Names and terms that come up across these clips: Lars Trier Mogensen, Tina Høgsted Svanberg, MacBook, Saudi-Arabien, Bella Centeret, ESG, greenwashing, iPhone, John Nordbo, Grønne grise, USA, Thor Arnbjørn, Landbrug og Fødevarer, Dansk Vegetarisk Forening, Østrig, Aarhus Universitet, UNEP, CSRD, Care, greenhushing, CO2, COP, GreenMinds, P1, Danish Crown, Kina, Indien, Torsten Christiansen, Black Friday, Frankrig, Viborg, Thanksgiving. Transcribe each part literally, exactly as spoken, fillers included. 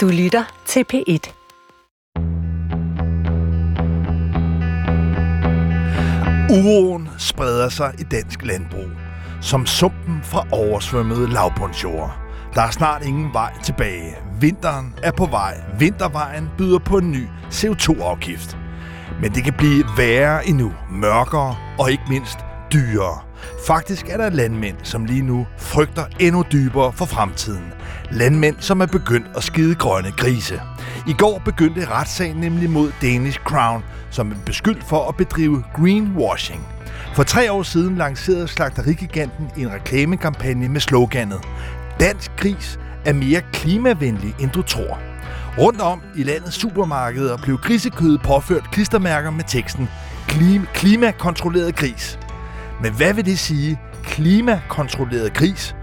Du lytter til P et. Uroen spreder sig i dansk landbrug, som sumpen fra oversvømmede lavbundsjorder. Der er snart ingen vej tilbage. Vinteren er på vej. Vintervejen byder på en ny C O to afgift. Men det kan blive værre endnu, mørkere og ikke mindst dyrere. Faktisk er der landmænd, som lige nu frygter endnu dybere for fremtiden. Landmænd, som er begyndt at skide grønne grise. I går begyndte retssagen nemlig mod Danish Crown, som er beskyldt for at bedrive greenwashing. For tre år siden lancerede slagterigiganten en reklamekampagne med sloganet "Dansk gris er mere klimavenlig, end du tror". Rundt om i landets supermarkeder blev grisekød påført klistermærker med teksten "Klimakontrolleret gris". Men hvad vil det sige, klimakontrolleret gris?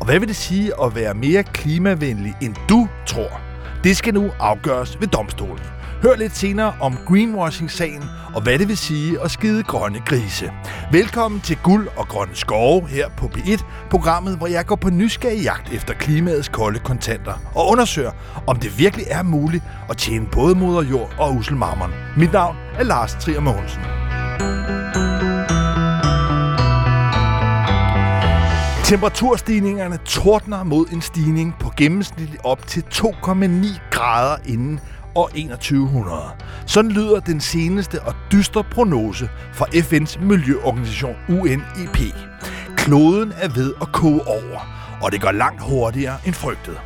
Og hvad vil det sige at være mere klimavenlig, end du tror? Det skal nu afgøres ved domstolen. Hør lidt senere om greenwashing-sagen og hvad det vil sige at skide grønne grise. Velkommen til Guld og Grønne Skove her på P et, programmet, hvor jeg går på nysgerrig jagt efter klimaets kolde kontanter og undersøger, om det virkelig er muligt at tjene både moder jord og uselmarmeren. Mit navn er Lars Trier Mogensen. Temperaturstigningerne tordner mod en stigning på gennemsnitligt op til to komma ni grader inden år enogtyve hundrede. Sådan lyder den seneste og dystre prognose fra F N's miljøorganisation U N E P. Kloden er ved at koge over, og det går langt hurtigere end frygtet.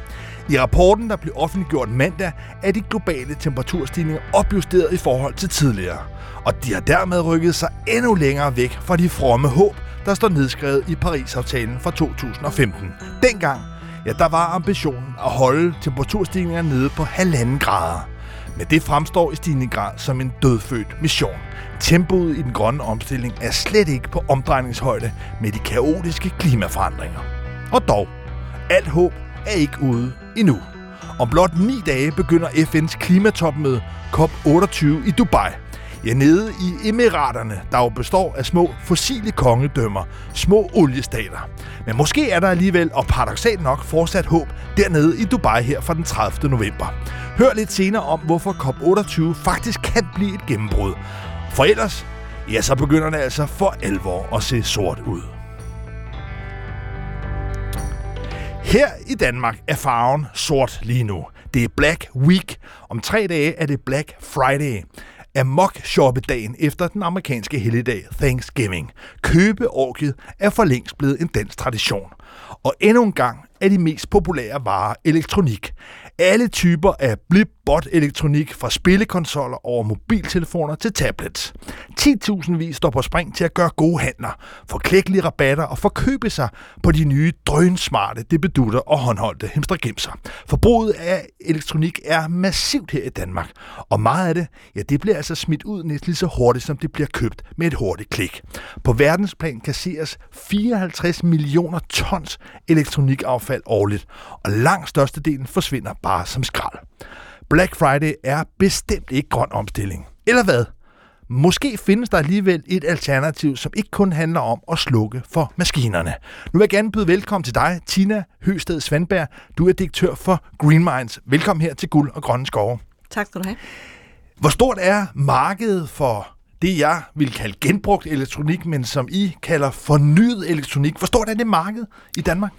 I rapporten, der blev offentliggjort mandag, er de globale temperaturstigninger opjusteret i forhold til tidligere, og de har dermed rykket sig endnu længere væk fra de fromme håb, der står nedskrevet i Paris-aftalen fra to tusind og femten. Dengang, ja, der var ambitionen at holde temperaturstigningerne nede på halvanden grader. Men det fremstår i stigende grad som en dødfødt mission. Tempoet i den grønne omstilling er slet ikke på omdrejningshøjde med de kaotiske klimaforandringer. Og dog, alt håb er ikke ude endnu. Om blot ni dage begynder F N's klimatopmøde C O P otteogtyve i Dubai. Ja, nede i Emiraterne, der jo består af små fossile kongedømmer, små oliestater. Men måske er der alligevel, og paradoksalt nok, fortsat håb dernede i Dubai her fra den tredivte november. Hør lidt senere om, hvorfor C O P otteogtyve faktisk kan blive et gennembrud. For ellers, ja, så begynder det altså for alvor at se sort ud. Her i Danmark er farven sort lige nu. Det er Black Week. Om tre dage er det Black Friday. Amok-shoppedagen efter den amerikanske helligdag Thanksgiving. Købeorgiet er for længst blevet en dansk tradition. Og endnu en gang er de mest populære varer elektronik. Alle typer af blip-bot-elektronik fra spillekonsoller over mobiltelefoner til tablets. ti tusindvis står på spring til at gøre gode handler, få klækkelige rabatter og forkøbe sig på de nye drønsmarte debedutter og håndholdte hamstergemser. Forbruget af elektronik er massivt her i Danmark, og meget af det, ja, det bliver altså smidt ud næsten lige så hurtigt, som det bliver købt med et hurtigt klik. På verdensplan kasseres fireoghalvtreds millioner tons elektronikaffald årligt, og langt størstedelen forsvinder bare som skrald. Black Friday er bestemt ikke grøn omstilling. Eller hvad? Måske findes der alligevel et alternativ, som ikke kun handler om at slukke for maskinerne. Nu vil jeg gerne byde velkommen til dig, Tina Høgsted Svanberg. Du er direktør for GreenMinds. Velkommen her til Guld og Grønne Skove. Tak skal du have. Hvor stort er markedet for det, jeg vil kalde genbrugt elektronik, men som I kalder fornyet elektronik? Hvor stort er det marked i Danmark?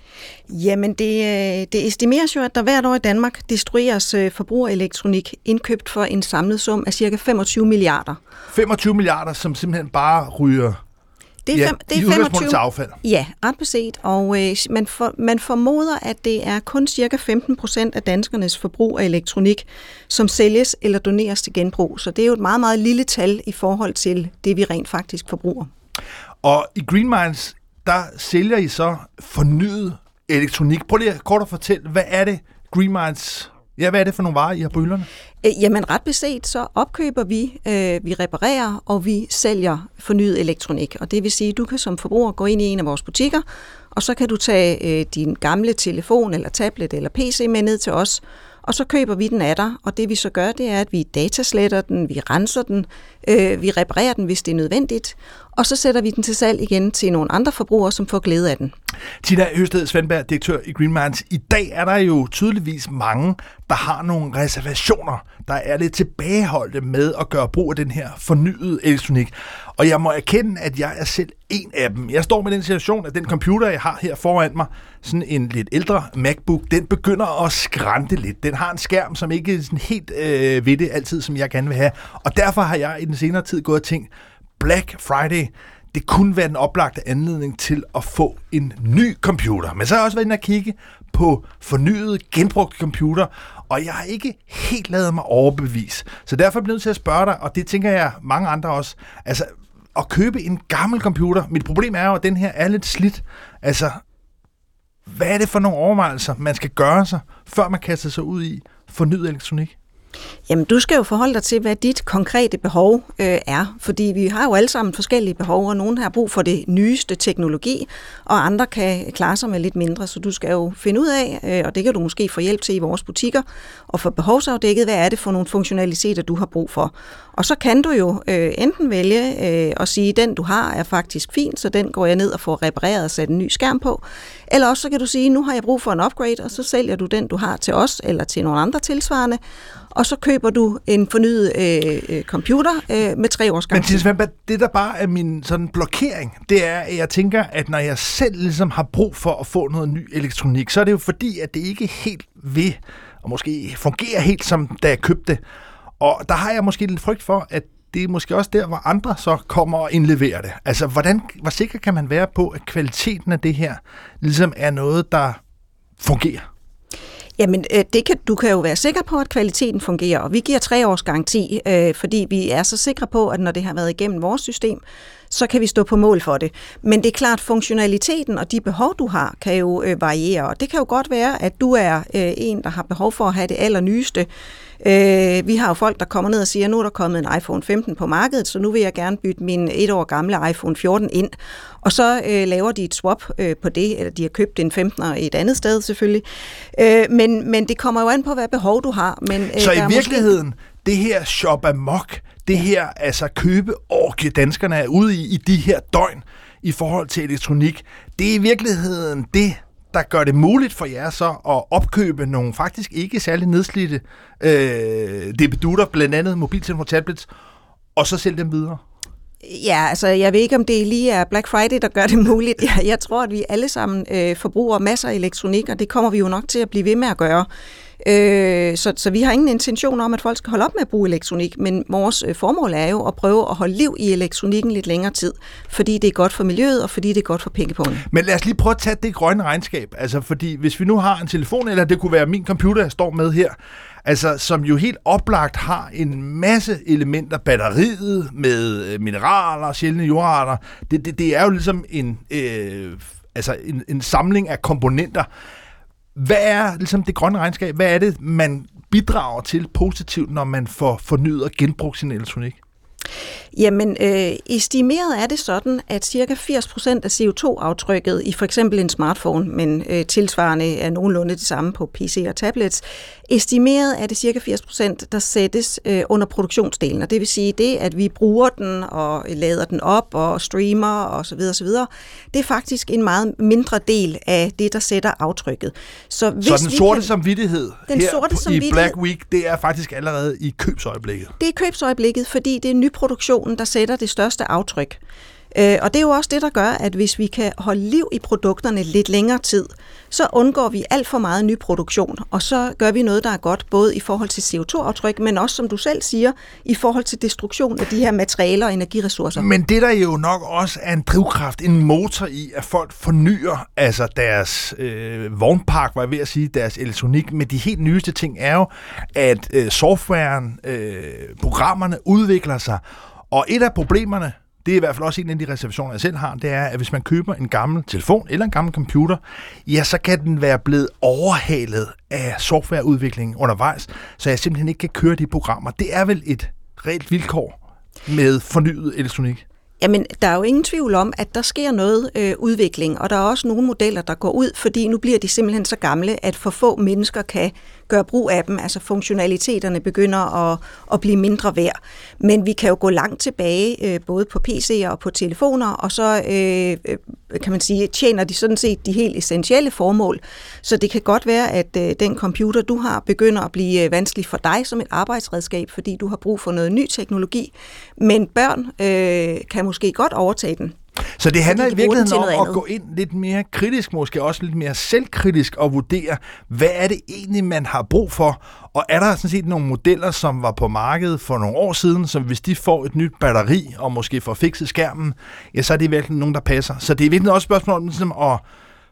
Jamen, det, det estimeres jo, at der hvert år i Danmark destrueres forbrugerelektronik indkøbt for en samlet sum af ca. femogtyve milliarder. femogtyve milliarder, som simpelthen bare ryger... Det er, fem, ja, det er femogtyve, ja, ret beset, og øh, man, for, man formoder, at det er kun cirka femten procent af danskernes forbrug af elektronik, som sælges eller doneres til genbrug. Så det er jo et meget, meget lille tal i forhold til det, vi rent faktisk forbruger. Og i GreenMinds, der sælger I så fornyet elektronik. Prøv lige kort at fortælle, hvad er det, GreenMinds... Ja, hvad er det for nogle varer, I har på hylderne? Jamen ret beset, så opkøber vi, øh, vi reparerer og vi sælger fornyet elektronik. Og det vil sige, at du kan som forbruger gå ind i en af vores butikker, og så kan du tage øh, din gamle telefon eller tablet eller P C med ned til os, og så køber vi den af dig. Og det vi så gør, det er, at vi datasletter den, vi renser den, øh, vi reparerer den, hvis det er nødvendigt, og så sætter vi den til salg igen til nogle andre forbrugere, som får glæde af den. Tina Høgsted Svanberg, direktør i GreenMinds. I dag er der jo tydeligvis mange, der har nogle reservationer, der er lidt tilbageholdte med at gøre brug af den her fornyede elektronik. Og jeg må erkende, at jeg er selv en af dem. Jeg står med den situation, at den computer, jeg har her foran mig, sådan en lidt ældre MacBook, den begynder at skrante lidt. Den har en skærm, som ikke er sådan helt øh, ved det altid, som jeg gerne vil have. Og derfor har jeg i den senere tid gået og tænkt, Black Friday, det kunne være den oplagte anledning til at få en ny computer. Men så har jeg også været inde og kigge på fornyet, genbrugt computer, og jeg har ikke helt lavet mig overbevise. Så derfor er jeg nødt til at spørge dig, og det tænker jeg mange andre også, altså at købe en gammel computer. Mit problem er jo, at den her er lidt slidt. Altså, hvad er det for nogle overvejelser, man skal gøre sig, før man kaster sig ud i fornyet elektronik? Jamen, du skal jo forholde dig til, hvad dit konkrete behov øh, er, fordi vi har jo alle sammen forskellige behov, og nogen har brug for det nyeste teknologi, og andre kan klare sig med lidt mindre, så du skal jo finde ud af, øh, og det kan du måske få hjælp til i vores butikker, og få behovsafdækket, hvad er det for nogle funktionaliteter, du har brug for. Og så kan du jo øh, enten vælge øh, at sige, den du har er faktisk fin, så den går jeg ned og får repareret og sat en ny skærm på, eller også så kan du sige, nu har jeg brug for en upgrade, og så sælger du den, du har til os, eller til nogle andre tilsvarende, og så køber du en fornyet øh, computer øh, med tre års garanti. Men det, der bare er min sådan blokering, det er, at jeg tænker, at når jeg selv ligesom har brug for at få noget ny elektronik, så er det jo fordi, at det ikke helt ved, og måske fungerer helt som da jeg købte det. Og der har jeg måske lidt frygt for, at det er måske også der, hvor andre så kommer og indleverer det. Altså, hvordan, hvor sikker kan man være på, at kvaliteten af det her ligesom er noget, der fungerer? Jamen, det kan, du kan jo være sikker på, at kvaliteten fungerer, og vi giver tre års garanti, øh, fordi vi er så sikre på, at når det har været igennem vores system, så kan vi stå på mål for det. Men det er klart, funktionaliteten og de behov, du har, kan jo øh, variere, og det kan jo godt være, at du er øh, en, der har behov for at have det allernyeste. Øh, vi har jo folk, der kommer ned og siger, nu er der kommet en iPhone femten på markedet, så nu vil jeg gerne bytte min et år gamle iPhone fjorten ind. Og så øh, laver de et swap øh, på det, eller de har købt en femtener et andet sted selvfølgelig. Øh, men, men det kommer jo an på, hvad behov du har. Men, øh, så i virkeligheden, måske... det her shop amok, det her altså købeorgie, danskerne er ude i, i de her døgn i forhold til elektronik, det er i virkeligheden det, der gør det muligt for jer så at opkøbe nogle faktisk ikke særlig nedslidte øh, debedutter, blandt andet mobiltelefoner og tablets, og så sælge dem videre. Ja, altså jeg ved ikke, om det lige er Black Friday, der gør det muligt. Jeg, jeg tror, at vi alle sammen øh, forbruger masser af elektronik, og det kommer vi jo nok til at blive ved med at gøre. Øh, så, så vi har ingen intention om, at folk skal holde op med at bruge elektronik, men vores øh, formål er jo at prøve at holde liv i elektronikken lidt længere tid, fordi det er godt for miljøet, og fordi det er godt for pengepungen. Men lad os lige prøve at tage det grønne regnskab, altså fordi hvis vi nu har en telefon, eller det kunne være min computer, jeg står med her, altså som jo helt oplagt har en masse elementer, batteriet med mineraler, sjældne jordarter, det, det, det er jo ligesom en, øh, altså en, en samling af komponenter. Hvad er ligesom det grønne regnskab? Hvad er det, man bidrager til positivt, når man får fornyet og genbrugt sin elektronik? Jamen, øh, estimeret er det sådan, at cirka firs procent af C O to aftrykket i for eksempel en smartphone, men øh, tilsvarende er nogenlunde det samme på P C og tablets, estimeret er det cirka firs procent, der sættes øh, under produktionsdelen, og det vil sige det, at vi bruger den og lader den op og streamer og så videre, så videre. Det er faktisk en meget mindre del af det, der sætter aftrykket. Så, hvis så den sorte kan, samvittighed den her sorte samvittighed, i Black Week, det er faktisk allerede i købsøjeblikket? Det er købsøjeblikket, fordi det er nyproduktionen, der sætter det største aftryk. Øh, og det er jo også det, der gør, at hvis vi kan holde liv i produkterne lidt længere tid, så undgår vi alt for meget nyproduktion, og så gør vi noget, der er godt, både i forhold til C O to aftryk, men også, som du selv siger, i forhold til destruktion af de her materialer og energiressourcer. Men det, der jo nok også er en drivkraft, en motor i, at folk fornyer altså deres øh, vognpark, var jeg ved at sige, deres elektronik, men de helt nyeste ting er jo, at øh, softwaren, øh, programmerne udvikler sig, og et af problemerne, det er i hvert fald også en af de reservationer, jeg selv har, det er, at hvis man køber en gammel telefon eller en gammel computer, ja, så kan den være blevet overhalet af softwareudviklingen undervejs, så jeg simpelthen ikke kan køre de programmer. Det er vel et reelt vilkår med fornyet elektronik? Jamen, der er jo ingen tvivl om, at der sker noget øh, udvikling, og der er også nogle modeller, der går ud, fordi nu bliver de simpelthen så gamle, at for få mennesker kan gøre brug af dem. Altså funktionaliteterne begynder at, at blive mindre værd. Men vi kan jo gå langt tilbage, øh, både på P C'er og på telefoner, og så øh, kan man sige, tjener de sådan set de helt essentielle formål. Så det kan godt være, at øh, den computer, du har, begynder at blive vanskelig for dig som et arbejdsredskab, fordi du har brug for noget ny teknologi. Men børn øh, kan måske godt overtage den. Så det handler i virkeligheden om at gå ind lidt mere kritisk, måske også lidt mere selvkritisk, og vurdere, hvad er det egentlig, man har brug for? Og er der sådan set nogle modeller, som var på markedet for nogle år siden, som hvis de får et nyt batteri, og måske får fikset skærmen, ja, så er det virkelig nogen, der passer. Så det er virkelig også et spørgsmål om ligesom, at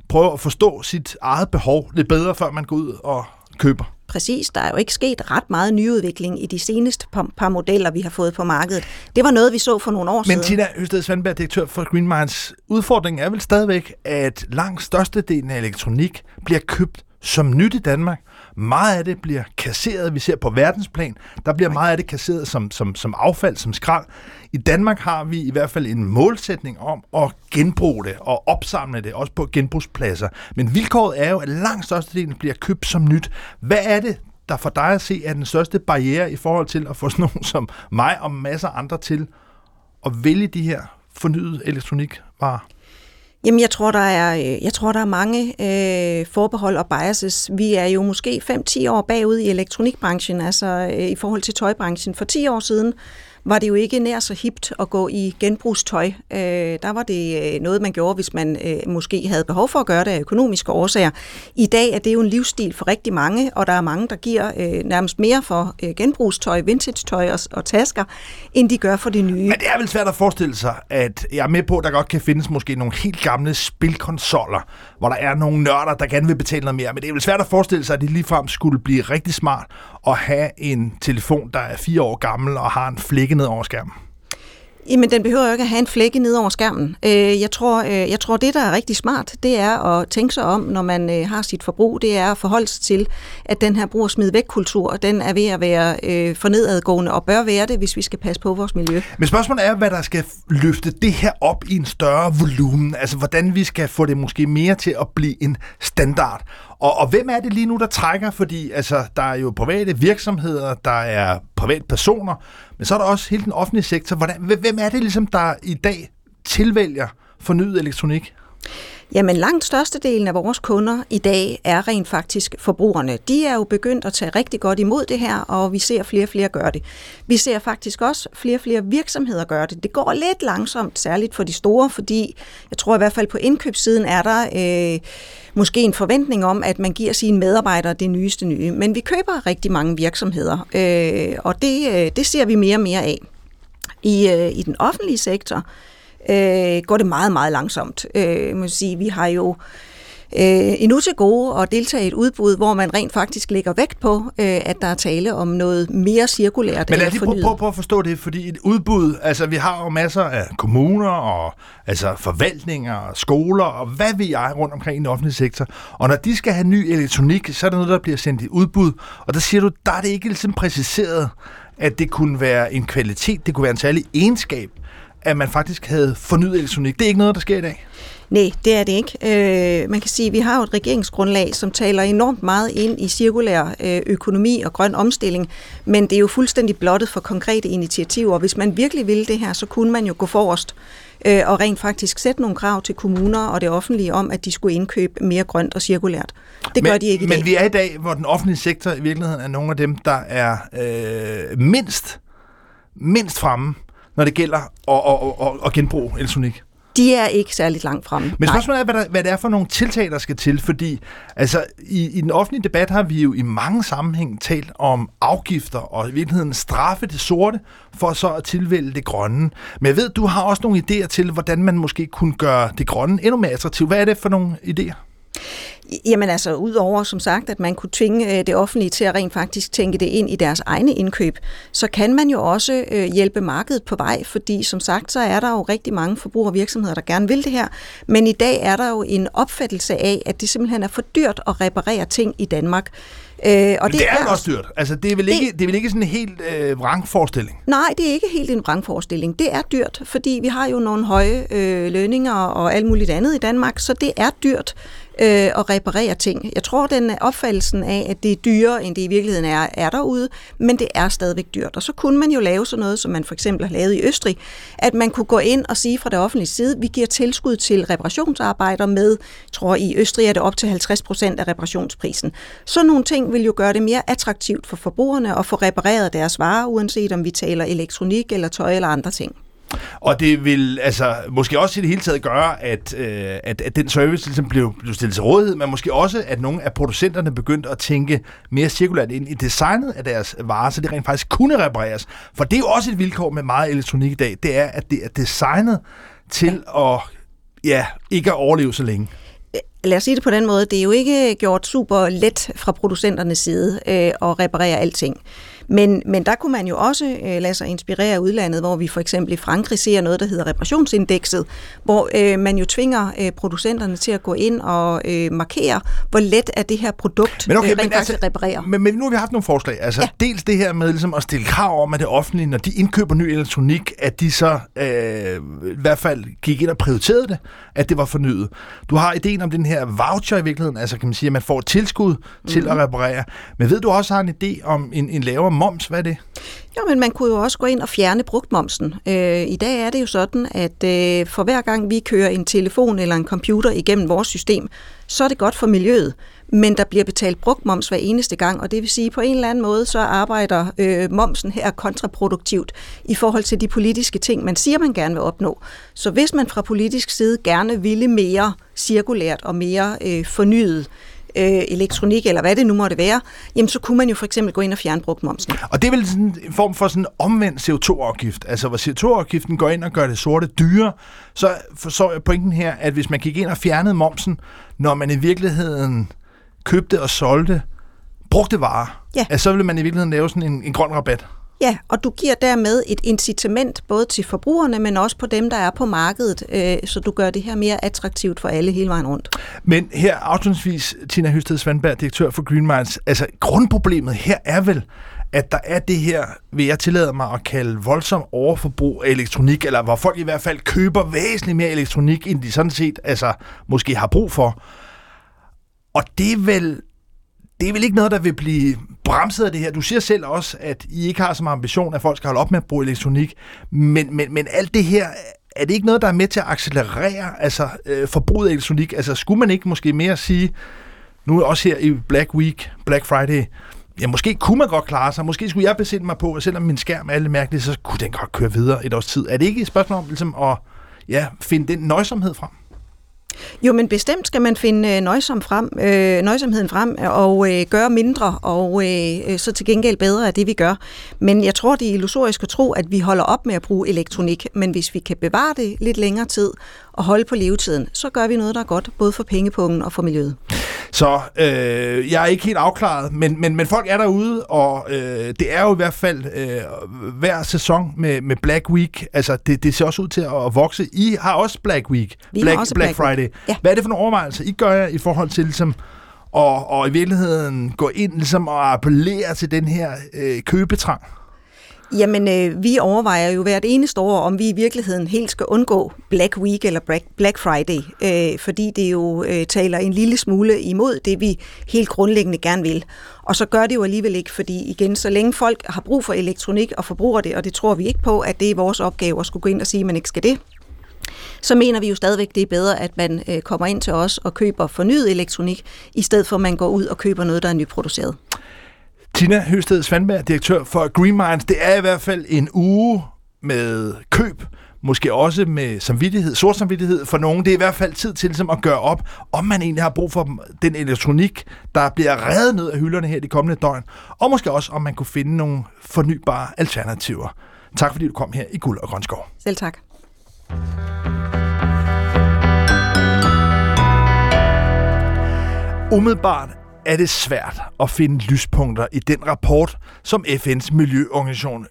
prøve at forstå sit eget behov lidt bedre, før man går ud og køber. Præcis, der er jo ikke sket ret meget nyudvikling i de seneste par modeller, vi har fået på markedet. Det var noget, vi så for nogle år siden. Men Tina Høgsted Svanberg, direktør for GreenMinds, udfordringen er vel stadigvæk, at langt størstedelen af elektronik bliver købt som nyt i Danmark. Meget af det bliver kasseret, vi ser på verdensplan. Der bliver meget af det kasseret som, som, som affald, som skrald. I Danmark har vi i hvert fald en målsætning om at genbruge det og opsamle det, også på genbrugspladser. Men vilkåret er jo, at langt størstedelen bliver købt som nyt. Hvad er det, der for dig at se er den største barriere i forhold til at få sådan nogen som mig og masser af andre til at vælge de her fornyede elektronikvarer? Jamen, jeg tror, der er, jeg tror, der er mange øh, forbehold og biases. Vi er jo måske fem til ti år bagud i elektronikbranchen, altså øh, i forhold til tøjbranchen. For ti år siden var det jo ikke nær så hipt at gå i genbrugstøj. Øh, der var det noget, man gjorde, hvis man øh, måske havde behov for at gøre det af økonomiske årsager. I dag er det jo en livsstil for rigtig mange, og der er mange, der giver øh, nærmest mere for øh, genbrugstøj, vintage-tøj og, og tasker, end de gør for det nye. Men det er vel svært at forestille sig, at jeg er med på, at der godt kan findes måske nogle helt gamle spilkonsoller, hvor der er nogle nørder, der gerne vil betale noget mere. Men det er vel svært at forestille sig, at det ligefrem skulle blive rigtig smart at have en telefon, der er fire år gammel og har en flække ned over skærmen. Jamen, den behøver jo ikke at have en flække ned over skærmen. Jeg tror, jeg tror, det, der er rigtig smart, det er at tænke sig om, når man har sit forbrug, det er at forholde sig til, at den her brug- og smid-væk-kultur, den er ved at være for nedadgående og bør være det, hvis vi skal passe på vores miljø. Men spørgsmålet er, hvad der skal løfte det her op i en større volumen. Altså, hvordan vi skal få det måske mere til at blive en standard. Og, og hvem er det lige nu, der trækker? Fordi altså, der er jo private virksomheder, der er privatpersoner, men så er der også hele den offentlige sektor. Hvordan, hvem er det ligesom, der i dag tilvælger fornyet elektronik? Jamen, langt størstedelen af vores kunder i dag er rent faktisk forbrugerne. De er jo begyndt at tage rigtig godt imod det her, og vi ser flere og flere gøre det. Vi ser faktisk også flere og flere virksomheder gøre det. Det går lidt langsomt, særligt for de store, fordi jeg tror i hvert fald på indkøbssiden er der øh, måske en forventning om, at man giver sine medarbejdere det nyeste nye. Men vi køber rigtig mange virksomheder, øh, og det, øh, det ser vi mere og mere af. I, øh, i den offentlige sektor Øh, går det meget, meget langsomt. Øh, må sige, vi har jo øh, endnu til gode at deltage i et udbud, hvor man rent faktisk lægger vægt på, øh, at der er tale om noget mere cirkulært. Men lad os lige prøve, prøve, prøve at forstå det, fordi et udbud, altså vi har jo masser af kommuner og altså forvaltninger og skoler og hvad ved jeg rundt omkring i den offentlige sektor. Og når de skal have ny elektronik, så er der noget, der bliver sendt i udbud, og der siger du, der er det ikke ligesom præciseret, at det kunne være en kvalitet, det kunne være en særlig egenskab, at man faktisk havde fornyet elektronik. Det er ikke noget, der sker i dag? Nej, det er det ikke. Øh, man kan sige, at vi har jo et regeringsgrundlag, som taler enormt meget ind i cirkulær økonomi og grøn omstilling, men det er jo fuldstændig blottet for konkrete initiativer. Hvis man virkelig ville det her, så kunne man jo gå forrest øh, og rent faktisk sætte nogle krav til kommuner og det offentlige om, at de skulle indkøbe mere grønt og cirkulært. Det men, gør de ikke i dag. Men vi er i dag, hvor den offentlige sektor i virkeligheden er nogle af dem, der er øh, mindst, mindst fremme, når det gælder at, at, at genbruge elektronik. De er ikke særligt langt fremme. Men spørgsmålet er, hvad, der, hvad det er for nogle tiltag, der skal til, fordi altså, i, i den offentlige debat har vi jo i mange sammenhæng talt om afgifter og i virkeligheden straffe det sorte for så at tilvælge det grønne. Men jeg ved, du har også nogle idéer til, hvordan man måske kunne gøre det grønne endnu mere attraktivt. Hvad er det for nogle idéer? Jamen altså, udover som sagt, at man kunne tvinge det offentlige til at rent faktisk tænke det ind i deres egne indkøb, så kan man jo også hjælpe markedet på vej, fordi som sagt, så er der jo rigtig mange forbrugere og virksomheder, der gerne vil det her, men i dag er der jo en opfattelse af, at det simpelthen er for dyrt at reparere ting i Danmark. Øh, og det, det er jo også dyrt. Altså, det er vel det, ikke, det er vel ikke sådan en helt øh, vrangforestilling? Nej, det er ikke helt en vrangforestilling. Det er dyrt, fordi vi har jo nogle høje øh, lønninger og alt muligt andet i Danmark, så det er dyrt øh, at reparere ting. Jeg tror, den opfattelsen af, at det er dyrere, end det i virkeligheden er, er derude, men det er stadigvæk dyrt. Og så kunne man jo lave sådan noget, som man for eksempel har lavet i Østrig, at man kunne gå ind og sige fra det offentlige side, vi giver tilskud til reparationsarbejder med, tror i Østrig er det op til halvtreds procent af reparationsprisen. Sådan nogle ting vil jo gøre det mere attraktivt for forbrugerne at få repareret deres varer, uanset om vi taler elektronik eller tøj eller andre ting. Og det vil altså måske også i det hele taget gøre, at, øh, at, at den service ligesom blev, blev stillet til rådighed, men måske også, at nogle af producenterne begyndte at tænke mere cirkulært ind i designet af deres varer, så det rent faktisk kunne repareres. For det er jo også et vilkår med meget elektronik i dag, det er, at det er designet til at ja, ikke at overleve så længe. Lad os sige det på den måde, det er jo ikke gjort super let fra producenternes side øh, at reparere alting. Men, men der kunne man jo også øh, lade sig inspirere udlandet, hvor vi for eksempel i Frankrig ser noget, der hedder reparationsindekset, hvor øh, man jo tvinger øh, producenterne til at gå ind og øh, markere, hvor let er det her produkt men okay, øh, rent men faktisk altså, reparere. Men, men nu har vi haft nogle forslag. Altså ja. Dels det her med ligesom, at stille krav om, at det offentlige, når de indkøber ny elektronik, at de så øh, i hvert fald gik ind og prioriterede det, at det var fornyet. Du har ideen om den her voucher i virkeligheden, altså kan man sige, at man får tilskud mm-hmm. til at reparere. Men ved du også har en idé om en, en lavere moms, hvad er det? Jo, men man kunne jo også gå ind og fjerne brugtmomsen. Øh, I dag er det jo sådan, at øh, for hver gang vi kører en telefon eller en computer igennem vores system, så er det godt for miljøet, men der bliver betalt brugtmoms hver eneste gang, og det vil sige, at på en eller anden måde, så arbejder øh, momsen her kontraproduktivt i forhold til de politiske ting, man siger, man gerne vil opnå. Så hvis man fra politisk side gerne ville mere cirkulært og mere øh, fornyet, elektronik, eller hvad det nu måtte være, jamen så kunne man jo for eksempel gå ind og fjerne brugtmomsen. Og det er vel sådan en form for sådan en omvendt C O to-afgift, altså hvor C O to-afgiften går ind og gør det sorte dyre, så forstår jeg pointen her, at hvis man gik ind og fjernede momsen, når man i virkeligheden købte og solgte brugte varer, ja. Altså, så ville man i virkeligheden lave sådan en, en grøn rabat. Ja, og du giver dermed et incitament både til forbrugerne, men også på dem, der er på markedet, øh, så du gør det her mere attraktivt for alle hele vejen rundt. Men her afslutningsvis, Tina Høgsted Svanberg, direktør for GreenMinds, altså grundproblemet her er vel, at der er det her, vil jeg tillade mig at kalde voldsom overforbrug af elektronik, eller hvor folk i hvert fald køber væsentligt mere elektronik, end de sådan set altså, måske har brug for. Og det er vel... Det er vel ikke noget, der vil blive bremset af det her. Du siger selv også, at I ikke har så meget ambition, at folk skal holde op med at bruge elektronik. Men, men, men alt det her, er det ikke noget, der er med til at accelerere altså, øh, forbruget af elektronik? Altså skulle man ikke måske mere sige, nu også her i Black Week, Black Friday, ja, måske kunne man godt klare sig. Måske skulle jeg besinde mig på, at selvom min skærm er lidt mærkelig, så kunne den godt køre videre et års tid. Er det ikke et spørgsmål om ligesom, at ja, finde den nøjsomhed frem? Jo, men bestemt skal man finde nøjsom frem, øh, nøjsomheden frem og øh, gøre mindre, og øh, så til gengæld bedre af det, vi gør. Men jeg tror, det er illusorisk at tro, at vi holder op med at bruge elektronik, men hvis vi kan bevare det lidt længere tid og holde på levetiden, så gør vi noget, der er godt, både for pengepungen og for miljøet. Så øh, jeg er ikke helt afklaret, men, men, men folk er derude, og øh, det er jo i hvert fald øh, hver sæson med, med Black Week. Altså, det, det ser også ud til at vokse. I har også Black Week, Black, også Black, Black Friday. Ja. Hvad er det for nogle overvejelser, I gør i forhold til ligesom, og, og i virkeligheden gå ind ligesom, og appellere til den her øh, købetrang? Jamen, øh, vi overvejer jo hvert eneste år, om vi i virkeligheden helt skal undgå Black Week eller Black Friday, øh, fordi det jo øh, taler en lille smule imod det, vi helt grundlæggende gerne vil. Og så gør det jo alligevel ikke, fordi igen, så længe folk har brug for elektronik og forbruger det, og det tror vi ikke på, at det er vores opgave at skulle gå ind og sige, at man ikke skal det, så mener vi jo stadigvæk, det er bedre, at man øh, kommer ind til os og køber fornyet elektronik, i stedet for at man går ud og køber noget, der er nyproduceret. Tina Høgsted Svanberg, direktør for GreenMinds. Det er i hvert fald en uge med køb, måske også med samvittighed, sort samvittighed for nogen. Det er i hvert fald tid til ligesom, at gøre op, om man egentlig har brug for den elektronik, der bliver revet ned af hylderne her de kommende døgn. Og måske også, om man kunne finde nogle fornybare alternativer. Tak fordi du kom her i Guld og Grønskov. Selv tak. Umiddelbart er det svært at finde lyspunkter i den rapport, som F N's miljøorganisation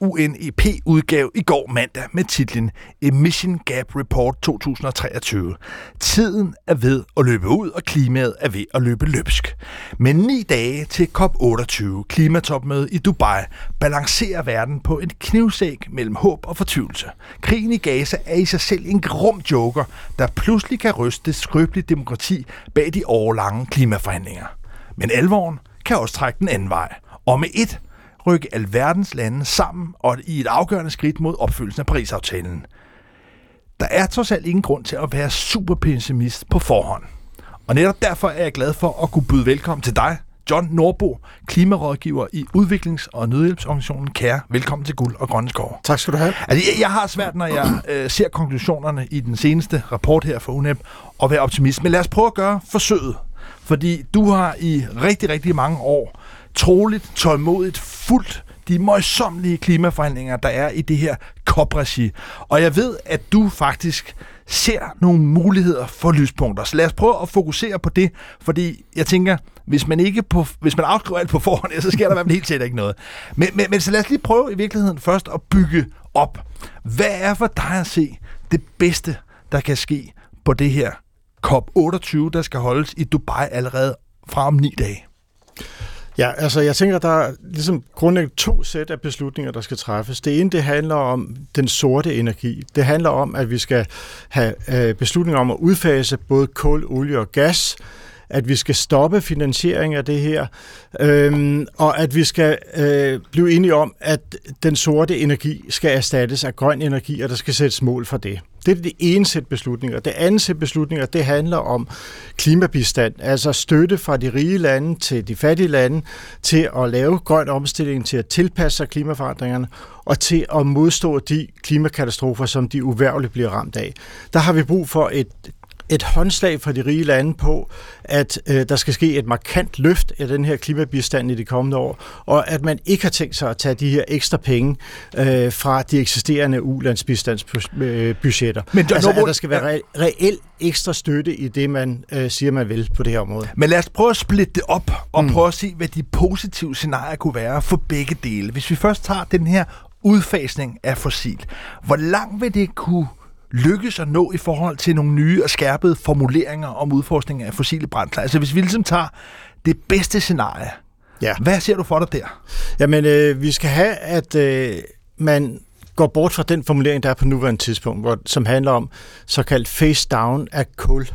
U N E P udgav i går mandag med titlen Emission Gap Report tyve treogtyve. Tiden er ved at løbe ud, og klimaet er ved at løbe løbsk. Men ni dage til COP otteogtyve, klimatopmødet i Dubai, balancerer verden på et knivsæg mellem håb og fortvivlelse. Krigen i Gaza er i sig selv en grum joker, der pludselig kan ryste det skrøbelige demokrati bag de årlange klimaforhandlinger. Men alvoren kan også trække den anden vej. Og med et rykke alverdens lande sammen og i et afgørende skridt mod opfyldelsen af Paris-aftalen. Der er trods alt ingen grund til at være super pessimist på forhånd. Og netop derfor er jeg glad for at kunne byde velkommen til dig, John Nordbo, klimarådgiver i udviklings- og nødhjælpsorganisationen Care. Velkommen til Guld og Grønne Skove. Tak skal du have. Altså, jeg, jeg har svært, når jeg øh, ser konklusionerne i den seneste rapport her fra U N E P, at være optimist. Men lad os prøve at gøre forsøget, fordi du har i rigtig, rigtig mange år troligt, tålmodigt, fuldt de møjsommelige klimaforhandlinger, der er i det her COP-regi. Og jeg ved, at du faktisk ser nogle muligheder for lyspunkter. Så lad os prøve at fokusere på det, fordi jeg tænker, hvis man ikke på, hvis man afskriver alt på forhånd, så sker der helt sikkert ikke noget. Men, men, men så lad os lige prøve i virkeligheden først at bygge op. Hvad er for dig at se det bedste, der kan ske på det her COP otteogtyve, der skal holdes i Dubai allerede fra om ni dage? Ja, altså jeg tænker, der er ligesom grundlæggende to sæt af beslutninger, der skal træffes. Det ene, det handler om den sorte energi. Det handler om, at vi skal have beslutninger om at udfase både kul, olie og gas, at vi skal stoppe finansiering af det her, øhm, og at vi skal øh, blive enige om, at den sorte energi skal erstattes af grøn energi, og der skal sættes mål for det. Det er det ene sæt beslutninger. Det andet sæt beslutninger, det handler om klimabistand, altså støtte fra de rige lande til de fattige lande, til at lave grøn omstilling, til at tilpasse sig klimaforandringerne, og til at modstå de klimakatastrofer, som de uvægerligt bliver ramt af. Der har vi brug for et et håndslag fra de rige lande på, at øh, der skal ske et markant løft af den her klimabistand i de kommende år, og at man ikke har tænkt sig at tage de her ekstra penge øh, fra de eksisterende ulandsbistandsbudgetter. Men John, altså, at der skal være re- reelt ekstra støtte i det, man øh, siger, man vil på det her område. Men lad os prøve at splitte det op, og mm. prøve at se, hvad de positive scenarier kunne være for begge dele. Hvis vi først tager den her udfasning af fossil, hvor langt vil det kunne lykkes at nå i forhold til nogle nye og skærpede formuleringer om udforskning af fossile brændsler? Altså hvis vi ligesom tager det bedste scenarie, ja. Hvad ser du for dig der? Jamen øh, vi skal have, at øh, man går bort fra den formulering, der er på nuværende tidspunkt, hvor, som handler om såkaldt phase down af kul.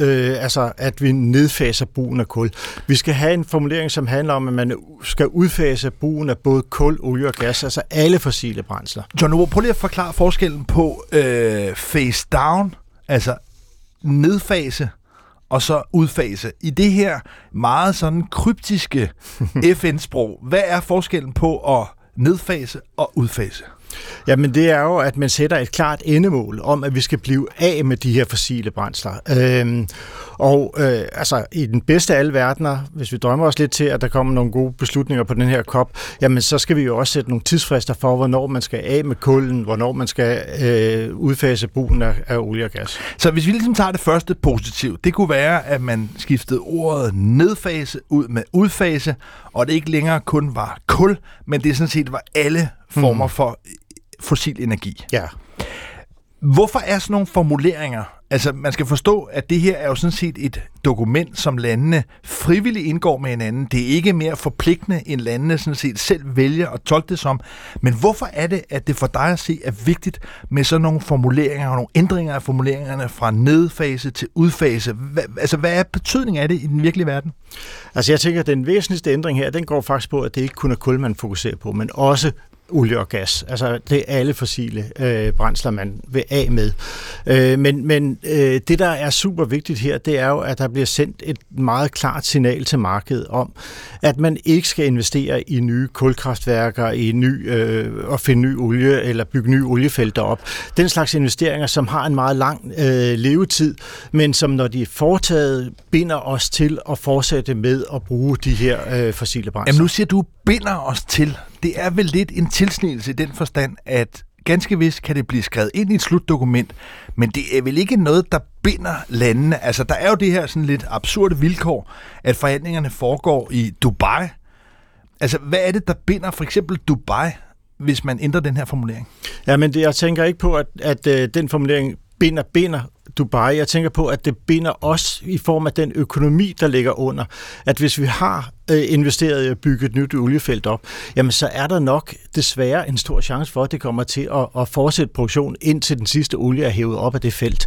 Øh, altså at vi nedfaser brugen af kul. Vi skal have en formulering, som handler om, at man skal udfase brugen af både kul, olie og gas, altså alle fossile brændsler. John, prøv lige at forklare forskellen på øh, phase down, altså nedfase, og så udfase. I det her meget sådan kryptiske F N-sprog, hvad er forskellen på at nedfase og udfase? Jamen det er jo, at man sætter et klart endemål om, at vi skal blive af med de her fossile brændsler. Øhm, og øh, altså i den bedste af alle verdener, hvis vi drømmer os lidt til, at der kommer nogle gode beslutninger på den her COP, jamen så skal vi jo også sætte nogle tidsfrister for, hvornår man skal af med kulden, hvornår man skal øh, udfase brugen af, af olie og gas. Så hvis vi ligesom tager det første positivt, det kunne være, at man skiftede ordet nedfase ud med udfase, og det ikke længere kun var kul, men det sådan set var alle former for fossil energi. Ja. Hvorfor er sådan nogle formuleringer? Altså, man skal forstå, at det her er jo sådan set et dokument, som landene frivilligt indgår med hinanden. Det er ikke mere forpligtende, end landene sådan set selv vælger at tolke det som. Men hvorfor er det, at det for dig at se er vigtigt med sådan nogle formuleringer og nogle ændringer af formuleringerne fra nedfase til udfase? Hva, altså, hvad er betydningen af det i den virkelige verden? Altså, jeg tænker, at den væsentligste ændring her, den går faktisk på, at det ikke kun er kul, man fokuserer på, men også olie og gas. Altså, det er alle fossile øh, brændsler, man vil af med. Øh, men men øh, det, der er super vigtigt her, det er jo, at der bliver sendt et meget klart signal til markedet om, at man ikke skal investere i nye kulkraftværker, i ny, øh, at finde ny olie, eller bygge nye oliefelter op. Den slags investeringer, som har en meget lang øh, levetid, men som, når de er foretaget, binder os til at fortsætte med at bruge de her øh, fossile brændsler. Jamen, nu siger du, binder os til. Det er vel lidt en tilsnigelse i den forstand, at ganske vist kan det blive skrevet ind i et slutdokument, men det er vel ikke noget, der binder landene. Altså, der er jo det her sådan lidt absurde vilkår, at forhandlingerne foregår i Dubai. Altså, hvad er det, der binder for eksempel Dubai, hvis man ændrer den her formulering? Ja, men det, jeg tænker ikke på, at, at øh, den formulering binder, binder Dubai. Jeg tænker på, at det binder os i form af den økonomi, der ligger under. At hvis vi har øh, investeret i at bygge et nyt oliefelt op, jamen så er der nok desværre en stor chance for, at det kommer til at, at fortsætte produktion, indtil den sidste olie er hævet op af det felt.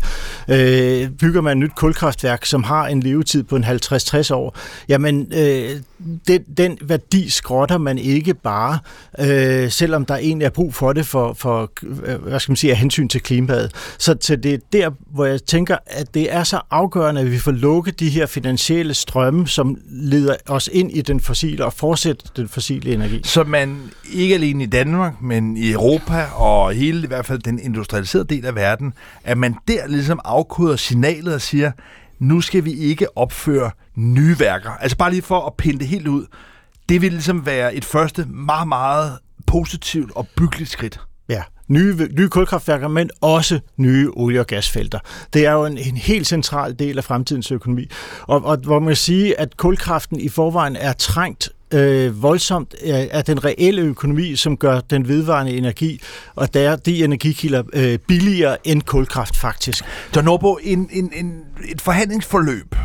Øh, bygger man et nyt kulkraftværk, som har en levetid på en halvtreds til tres år, jamen øh, den, den værdi skrotter man ikke bare, øh, selvom der egentlig er brug for det for, for hvad skal man sige, af hensyn til klimaet. Så til det er der, hvor jeg tænker, at det er så afgørende, at vi får lukket de her finansielle strømme, som leder os ind i den fossile og fortsætter den fossile energi. Så man ikke alene i Danmark, men i Europa og hele i hvert fald den industrialiserede del af verden, at man der ligesom afkoder signalet og siger, nu skal vi ikke opføre nye værker. Altså bare lige for at pinde det helt ud. Det vil ligesom være et første meget, meget positivt og byggeligt skridt. Ja. Nye, nye kulkraftværker, men også nye olie- og gasfelter. Det er jo en, en helt central del af fremtidens økonomi. Og, og hvor man kan sige, at kulkraften i forvejen er trængt øh, voldsomt af den reelle økonomi, som gør den vedvarende energi, og der de energikilder øh, billigere end kulkraft faktisk. Der når på en, en, en, et forhandlingsforløb.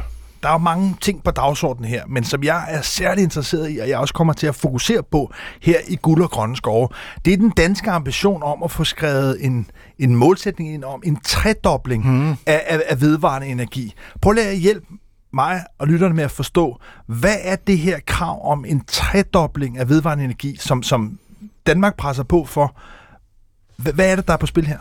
Der er jo mange ting på dagsordenen her, men som jeg er særlig interesseret i, og jeg også kommer til at fokusere på her i Guld og Grønne Skove, det er den danske ambition om at få skrevet en, en målsætning ind om en tredobling hmm. af, af, af vedvarende energi. Prøv lige at hjælpe mig og lytterne med at forstå, hvad er det her krav om en tredobling af vedvarende energi, som, som Danmark presser på for? Hvad er det, der er på spil her?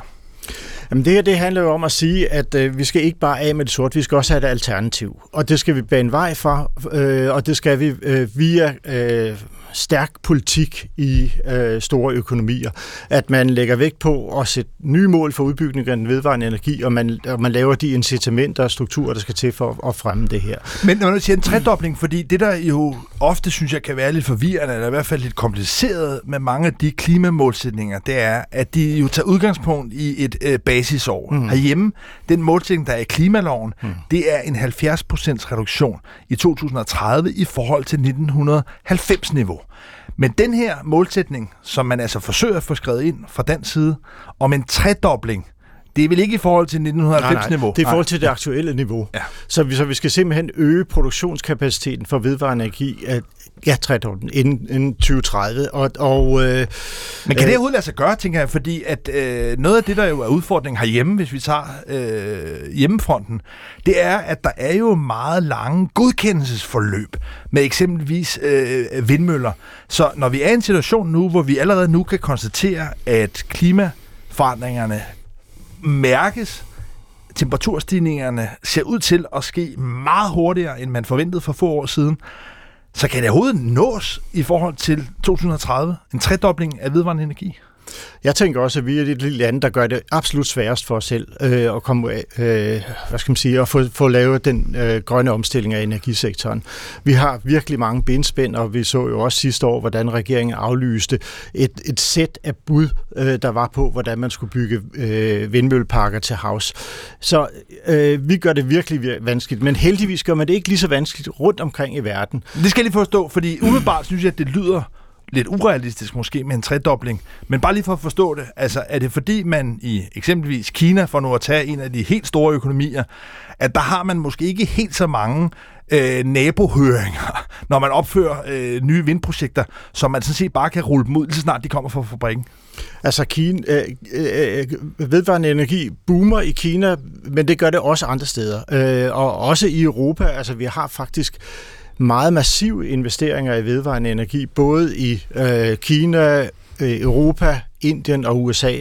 Jamen det her, det handler jo om at sige, at øh, vi skal ikke bare af med det sorte, vi skal også have et alternativ. Og det skal vi bane vej fra, øh, og det skal vi øh, via øh, stærk politik i øh, store økonomier. At man lægger vægt på at sætte nye mål for udbygning af den vedvarende energi, og man, og man laver de incitamenter og strukturer, der skal til for at, at fremme det her. Men når man siger en tredobling, fordi det der jo ofte, synes jeg, kan være lidt forvirrende, eller i hvert fald lidt kompliceret med mange af de klimamålsætninger, det er, at de jo tager udgangspunkt i et øh, basisår. Mm. Herhjemme, den målsætning, der er i klimaloven, mm. det er en halvfjerds procent reduktion i to tusind og tredive i forhold til nitten halvfems-niveau. Men den her målsætning, som man altså forsøger at få skrevet ind fra den side, om en tredobling, det er vel ikke i forhold til nitten halvfems-niveau? Nej, det er i forhold til det aktuelle niveau. Ja. Så, vi, så vi skal simpelthen øge produktionskapaciteten for vedvarende energi af ja, tredobling inden, inden tyve tredive. Og, og, øh, Men kan det overhovedet lade sig gøre, tænker jeg? Fordi at, øh, noget af det, der jo er udfordringen herhjemme, hvis vi tager øh, hjemmefronten, det er, at der er jo meget lange godkendelsesforløb med eksempelvis øh, vindmøller. Så når vi er i en situation nu, hvor vi allerede nu kan konstatere, at klimaforandringerne mærkes, temperaturstigningerne ser ud til at ske meget hurtigere, end man forventede for få år siden, så kan det overhovedet nås i forhold til to tusind og tredive, en tredobling af vedvarende energi? Jeg tænker også, at vi er et lille land, der gør det absolut sværest for os selv øh, at komme af, øh, hvad skal man sige, at få, få lavet den øh, grønne omstilling af energisektoren. Vi har virkelig mange benspænd, og vi så jo også sidste år, hvordan regeringen aflyste et, et sæt af bud, øh, der var på, hvordan man skulle bygge øh, vindmølleparker til havs. Så øh, vi gør det virkelig, virkelig vanskeligt, men heldigvis gør man det ikke lige så vanskeligt rundt omkring i verden. Det skal jeg lige forstå, fordi umiddelbart synes jeg, at det lyder lidt urealistisk måske med en tredobling, men bare lige for at forstå det, altså er det fordi man i eksempelvis Kina, for nu at tage en af de helt store økonomier, at der har man måske ikke helt så mange øh, nabohøringer, når man opfører øh, nye vindprojekter, som man sådan set bare kan rulle dem ud, lige så snart de kommer fra fabrikken? Altså Kina, øh, øh, vedvarende energi boomer i Kina, men det gør det også andre steder, øh, og også i Europa, altså vi har faktisk meget massive investeringer i vedvarende energi, både i øh, Kina, øh, Europa, Indien og U S A.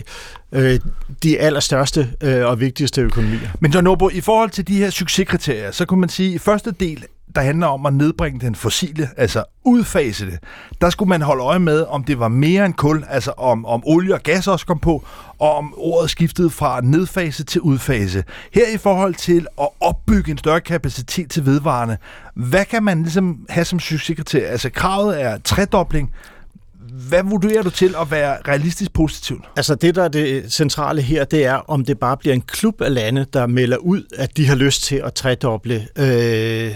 Øh, de allerstørste øh, og vigtigste økonomier. Men John Nordbo, i forhold til de her succeskriterier, så kunne man sige, at første del, der handler om at nedbringe den fossile, altså udfase det, der skulle man holde øje med, om det var mere end kul, altså om, om olie og gas også kom på, og om ordet skiftede fra nedfase til udfase. Her i forhold til at opbygge en større kapacitet til vedvarende, hvad kan man ligesom have som succeskriterie? Altså kravet er tredobling. Hvad vurderer du til at være realistisk positivt? Altså det, der er det centrale her, det er, om det bare bliver en klub af lande, der melder ud, at de har lyst til at tredoble øh,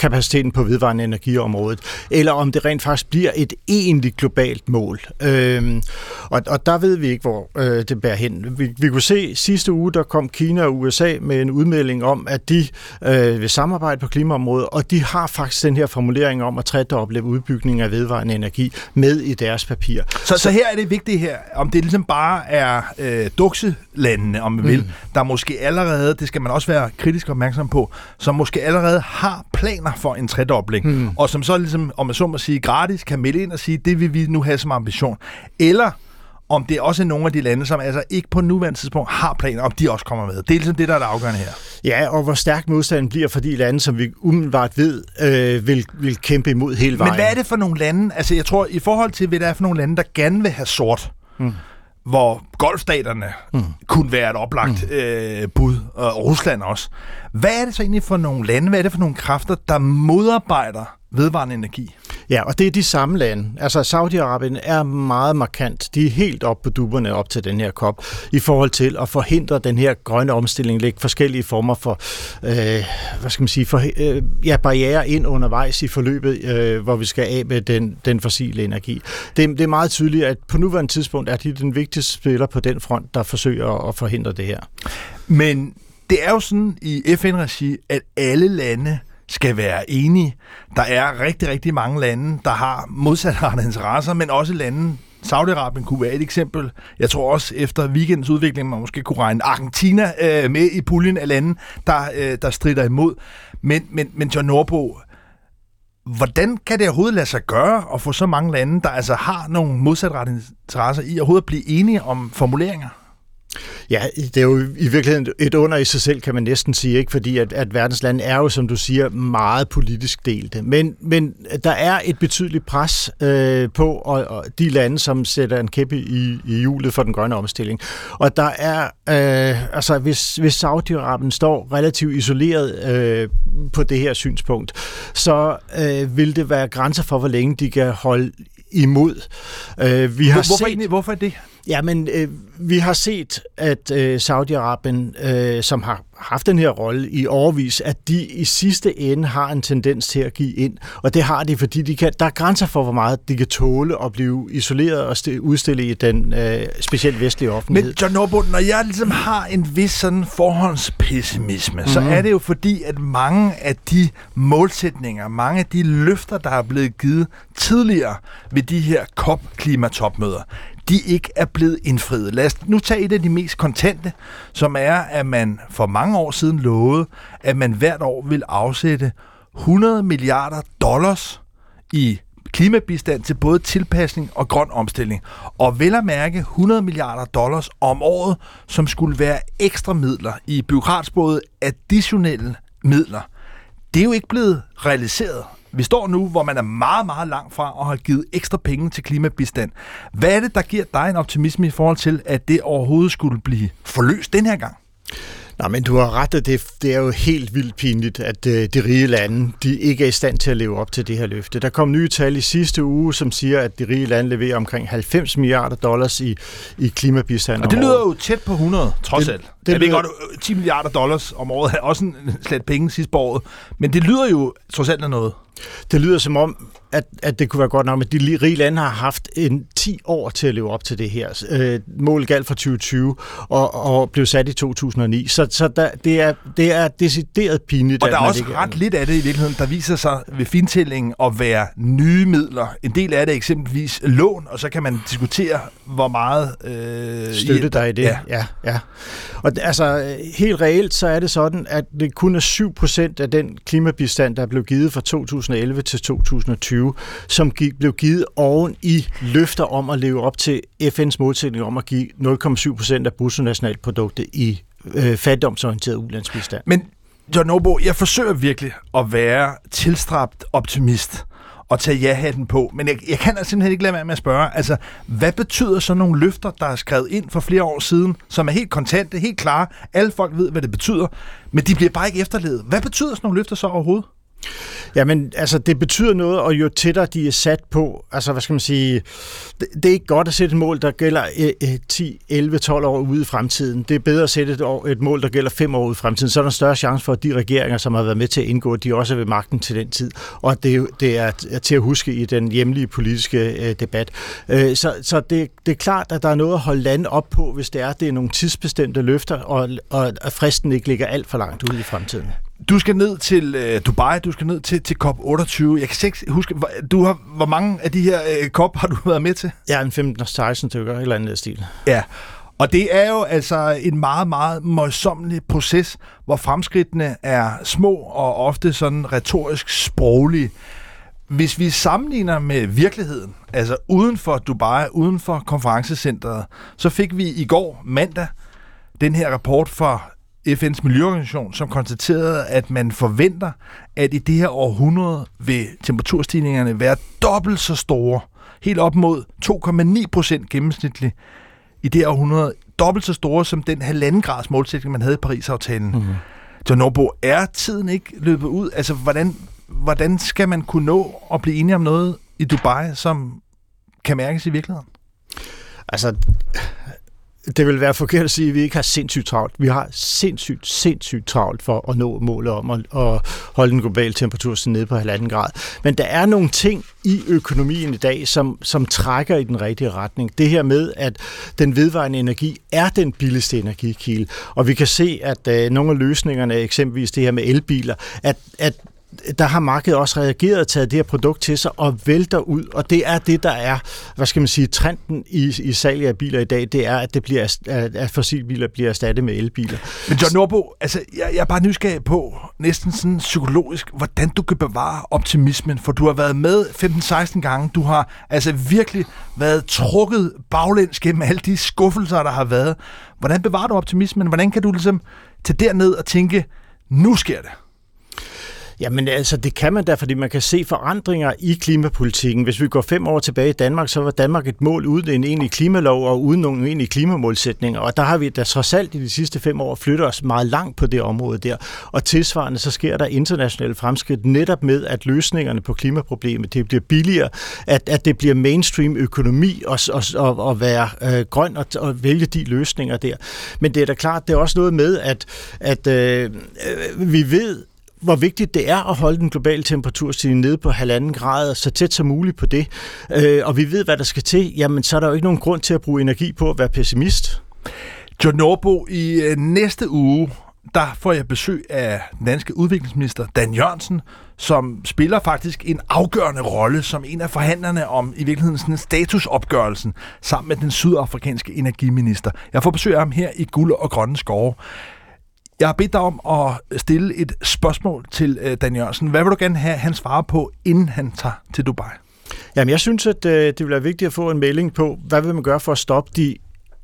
kapaciteten på vedvarende energiområdet, eller om det rent faktisk bliver et egentligt globalt mål. Øh, og, og der ved vi ikke, hvor øh, det bærer hen. Vi, vi kunne se sidste uge, der kom Kina og U S A med en udmelding om, at de øh, vil samarbejde på klimaområdet, og de har faktisk den her formulering om at tredoble udbygningen af vedvarende energi med i deres papir. Så, så, så her er det vigtigt her, om det ligesom bare er øh, dukselandene, om man mm. vil, der måske allerede, det skal man også være kritisk opmærksom på, som måske allerede har planer for en tredobling, mm. og som så ligesom, om man så må sige, gratis kan melde ind og sige, det vil vi nu have som ambition. Eller om det er også nogle af de lande, som altså ikke på nuværende tidspunkt har planer, om de også kommer med. Det er ligesom det, der er det afgørende her. Ja, og hvor stærk modstanden bliver for de lande, som vi umiddelbart ved, øh, vil, vil kæmpe imod hele vejen. Men hvad er det for nogle lande? Altså jeg tror, i forhold til, hvad der er for nogle lande, der gerne vil have sort, mm. hvor golfstaterne mm. kunne være et oplagt mm. øh, bud, og Rusland også. Hvad er det så egentlig for nogle lande? Hvad er det for nogle kræfter, der modarbejder vedvarende energi? Ja, og det er de samme lande. Altså, Saudi-Arabien er meget markant. De er helt oppe på dupperne op til den her COP i forhold til at forhindre den her grønne omstilling, lægge forskellige former for, øh, hvad skal man sige, for, øh, ja, barriere ind undervejs i forløbet, øh, hvor vi skal af med den, den fossile energi. Det, det er meget tydeligt, at på nuværende tidspunkt er de den vigtigste spiller på den front, der forsøger at forhindre det her. Men det er jo sådan i F N-regi, at alle lande skal være enige. Der er rigtig, rigtig mange lande, der har modsatrettede interesser, men også lande. Saudi-Arabien kunne være et eksempel. Jeg tror også, efter weekendens udvikling, man måske kunne regne Argentina øh, med i puljen af lande, der, øh, der strider imod. Men, men, men John Nordbo, hvordan kan det overhovedet lade sig gøre at få så mange lande, der altså har nogle modsatrettede interesser i overhovedet at blive enige om formuleringer? Ja, det er jo i virkeligheden et under i sig selv, kan man næsten sige, ikke? Fordi at, at verdens lande er jo, som du siger, meget politisk delte. Men, men der er et betydeligt pres øh, på og, og de lande, som sætter en kæppe i, i hjulet for den grønne omstilling. Og der er, øh, altså hvis, hvis Saudi-Arabien står relativt isoleret øh, på det her synspunkt, så øh, vil det være grænser for, hvor længe de kan holde imod. Øh, vi har hvorfor, set... egentlig, hvorfor er det? Ja, men øh, vi har set, at øh, Saudi-Arabien, øh, som har haft den her rolle i årevis, at de i sidste ende har en tendens til at give ind. Og det har de, fordi de kan, der er grænser for, hvor meget de kan tåle at blive isoleret og st- udstille i den øh, specielt vestlige offentlighed. Men John Nordbo, når jeg ligesom har en vis sådan forhåndspessimisme, mm-hmm. så er det jo fordi, at mange af de målsætninger, mange af de løfter, der er blevet givet tidligere ved de her COP-klimatopmøder, de ikke er blevet indfriet. Lad os nu tage et af de mest kontante, som er, at man for mange år siden lovede, at man hvert år vil afsætte hundrede milliarder dollars i klimabistand til både tilpasning og grøn omstilling. Og vel at mærke hundrede milliarder dollars om året, som skulle være ekstra midler i bureaukratsproget additionelle midler. Det er jo ikke blevet realiseret. Vi står nu, hvor man er meget, meget langt fra og har givet ekstra penge til klimabistand. Hvad er det, der giver dig en optimisme i forhold til, at det overhovedet skulle blive forløst den her gang? Nej, men du har ret, at det, det er jo helt vildt pinligt, at de rige lande de ikke er i stand til at leve op til det her løfte. Der kom nye tal i sidste uge, som siger, at de rige lande leverer omkring halvfems milliarder dollars i, i klimabistand. Og det lyder jo tæt på hundrede, trods alt. Det er lyder... godt, ti milliarder dollars om året er også en slat penge sidst på året, men det lyder jo trods alt af noget. Det lyder som om, at, at det kunne være godt nok, at de rige lande har haft en ti år til at leve op til det her. Øh, målet galt fra tyve tyve og, og blev sat i to tusind og ni. Så, så der, det, er, det er decideret pinligt. Og der er også ret lidt af det i virkeligheden, der viser sig ved fintællingen at være nye midler. En del af det er eksempelvis lån, og så kan man diskutere, hvor meget øh, støtte der er i det. Ja. Ja, ja. Og altså, helt reelt så er det sådan, at det kun er syv procent af den klimabistand, der blev givet fra to tusind og elleve til to tusind og tyve, som gik, blev givet oven i løfter om at leve op til F N's målsætning om at give nul komma syv procent af bruttonationalproduktet i øh, fattigdomsorienteret ulandsbistand. Men John Nordbo, jeg forsøger virkelig at være tilstræbt optimist og tage ja-hatten på, men jeg, jeg kan altså simpelthen ikke lade være med at spørge, altså, hvad betyder så nogle løfter, der er skrevet ind for flere år siden, som er helt kontante, helt klare, alle folk ved, hvad det betyder, men de bliver bare ikke efterlevet. Hvad betyder sådan nogle løfter så overhovedet? Jamen, altså, det betyder noget, og jo tættere de er sat på, altså, hvad skal man sige, det, det er ikke godt at sætte et mål, der gælder ti, elleve, tolv år ude i fremtiden. Det er bedre at sætte et, år, et mål, der gælder fem år ude i fremtiden. Så er der en større chance for, at de regeringer, som har været med til at indgå, de også er ved magten til den tid. Og det, det er til at huske i den hjemlige politiske øh, debat. Øh, så så det, det er klart, at der er noget at holde landet op på, hvis det er, det er nogle tidsbestemte løfter, og, og at fristen ikke ligger alt for langt ude i fremtiden. Du skal ned til øh, Dubai, du skal ned til, til C O P otteogtyve. Jeg kan ikke huske, du har, hvor mange af de her øh, C O P har du været med til? Ja, en femten til seksten stykker, et eller andet stil. Ja, og det er jo altså en meget, meget møjsommelig proces, hvor fremskridtene er små og ofte sådan retorisk sproglige. Hvis vi sammenligner med virkeligheden, altså uden for Dubai, uden for konferencecentret, så fik vi i går mandag den her rapport fra F N's miljøorganisation, som konstaterede, at man forventer, at i det her århundrede vil temperaturstigningerne være dobbelt så store, helt op mod to komma ni procent gennemsnitligt i det her århundrede, dobbelt så store som den halvanden grads målsætning, man havde i Paris-aftalen. Mm-hmm. Så Nordbo, er tiden ikke løbet ud? Altså, hvordan, hvordan skal man kunne nå at blive enige om noget i Dubai, som kan mærkes i virkeligheden? Altså, det vil være forkert at sige, at vi ikke har sindssygt travlt. Vi har sindssygt, sindssygt travlt for at nå målet om at, at holde den globale temperatur nede på halvanden grad. Men der er nogle ting i økonomien i dag, som, som trækker i den rigtige retning. Det her med, at den vedvarende energi er den billigste energikilde. Og vi kan se, at øh, nogle af løsningerne, eksempelvis det her med elbiler, at, at der har markedet også reageret og taget det her produkt til sig og vælter ud, og det er det, der er, hvad skal man sige, trenden i, i salget af biler i dag, det er, at, det bliver, at fossilbiler bliver erstattet med elbiler. Men John Nordbo, altså, jeg, jeg er bare nysgerrig på, næsten sådan psykologisk, hvordan du kan bevare optimismen, for du har været med femten til seksten gange, du har altså virkelig været trukket baglæns gennem alle de skuffelser, der har været. Hvordan bevarer du optimismen? Hvordan kan du ligesom tage derned og tænke, nu sker det? Jamen altså, det kan man da, fordi man kan se forandringer i klimapolitikken. Hvis vi går fem år tilbage i Danmark, så var Danmark et mål uden en egentlig klimalov og uden nogen egentlig klimamålsætninger. Og der har vi da trods alt i de sidste fem år flyttet os meget langt på det område der. Og tilsvarende så sker der internationale fremskridt netop med, at løsningerne på klimaproblemet, det bliver billigere, at, at det bliver mainstream økonomi og, og, og, og være øh, grøn og, og vælge de løsninger der. Men det er da klart, det er også noget med, at, at øh, vi ved, hvor vigtigt det er at holde den globale temperaturstigning nede på halvanden grad, så tæt som muligt på det, øh, og vi ved, hvad der skal til, jamen så er der jo ikke nogen grund til at bruge energi på at være pessimist. John Nordbo, i øh, næste uge, der får jeg besøg af den danske udviklingsminister Dan Jørgensen, som spiller faktisk en afgørende rolle som en af forhandlerne om i virkeligheden sådan statusopgørelsen sammen med den sydafrikanske energiminister. Jeg får besøg af ham her i Guld og Grønne Skove. Jeg har bedt dig om at stille et spørgsmål til Dan Jørgensen. Hvad vil du gerne have, han svarer på, inden han tager til Dubai? Jamen, jeg synes, at det vil være vigtigt at få en melding på, hvad vil man gøre for at stoppe de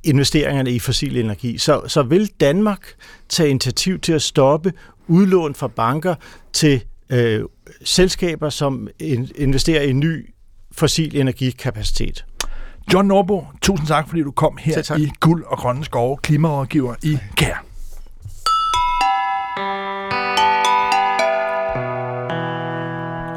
investeringerne i fossil energi? Så, så vil Danmark tage initiativ til at stoppe udlån fra banker til øh, selskaber, som investerer i ny fossil energikapacitet? John Nordbo, tusind tak, fordi du kom her i Guld og Grønne Skove, klimarådgiver i Care.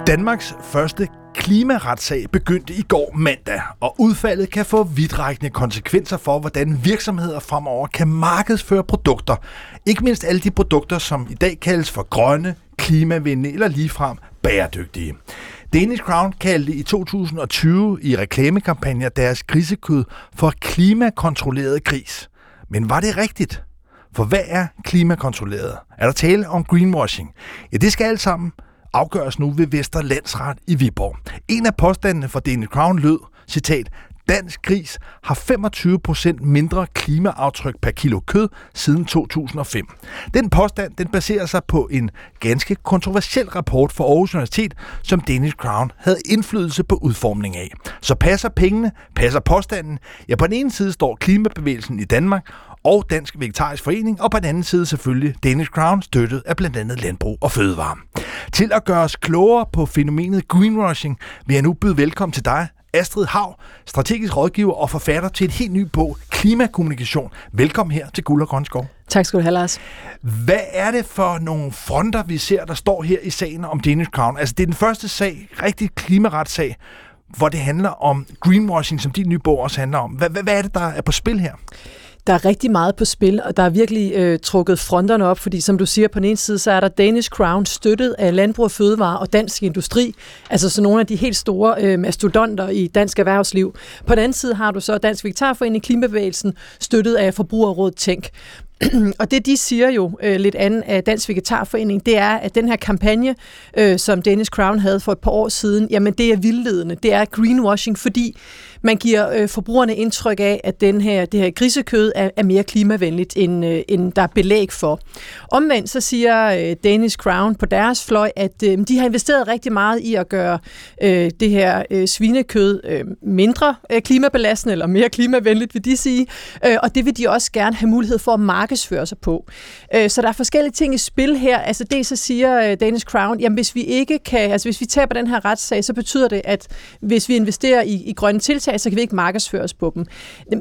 Danmarks første klimaretssag begyndte i går mandag, og udfaldet kan få vidtrækkende konsekvenser for, hvordan virksomheder fremover kan markedsføre produkter. Ikke mindst alle de produkter, som i dag kaldes for grønne, klimavenlige eller ligefrem bæredygtige. Danish Crown kaldte i to tusind og tyve i reklamekampagner deres grisekød for klimakontrolleret gris. Men var det rigtigt? For hvad er klimakontrolleret? Er der tale om greenwashing? Ja, det skal alt sammen afgøres nu ved Vesterlandsret i Viborg. En af påstandene fra Danish Crown lød, citat, dansk gris har femogtyve procent mindre klimaaftryk per kilo kød siden to tusind og fem. Den påstand den baserer sig på en ganske kontroversiel rapport fra Aarhus Universitet, som Danish Crown havde indflydelse på udformningen af. Så passer pengene, passer påstanden. Ja, på den ene side står klimabevægelsen i Danmark og Dansk Vegetarisk Forening, og på den anden side selvfølgelig Danish Crown, støttet af blandt andet Landbrug og Fødevarer. Til at gøre os klogere på fænomenet greenwashing, vil jeg nu byde velkommen til dig, Astrid Haug, strategisk rådgiver og forfatter til et helt ny bog, Klimakommunikation. Velkommen her til Guld og Grøn Skov. Tak skal du have, Lars. Hvad er det for nogle fronter, vi ser, der står her i sagen om Danish Crown? Altså, det er den første sag, rigtig klimaretssag, hvor det handler om greenwashing, som din nye bog også handler om. Hvad, hvad, hvad er det, der er på spil her? Der er rigtig meget på spil, og der er virkelig øh, trukket fronterne op, fordi som du siger, på den ene side, så er der Danish Crown, støttet af Landbrug og Fødevarer og Dansk Industri, altså så nogle af de helt store øh, mastodonter i dansk erhvervsliv. På den anden side har du så Dansk Vegetarisk Forening, Klimabevægelsen, støttet af forbrugerråd Tænk. Og det, de siger jo øh, lidt andet af Dansk Vegetarforening, det er, at den her kampagne, øh, som Danish Crown havde for et par år siden, jamen det er vildledende, det er greenwashing, fordi man giver øh, forbrugerne indtryk af, at den her, det her grisekød er, er mere klimavenligt, end, øh, end der er belæg for. Omvendt så siger øh, Danish Crown på deres fløj, at øh, de har investeret rigtig meget i at gøre øh, det her øh, svinekød øh, mindre øh, klimabelastende, eller mere klimavenligt, vil de sige, øh, og det vil de også gerne have mulighed for at markedsføre sig på. Så der er forskellige ting i spil her. Altså det, så siger Danish Crown, jamen hvis vi ikke kan, altså hvis vi taber den her retssag, så betyder det, at hvis vi investerer i, i grønne tiltag, så kan vi ikke markedsføre os på dem.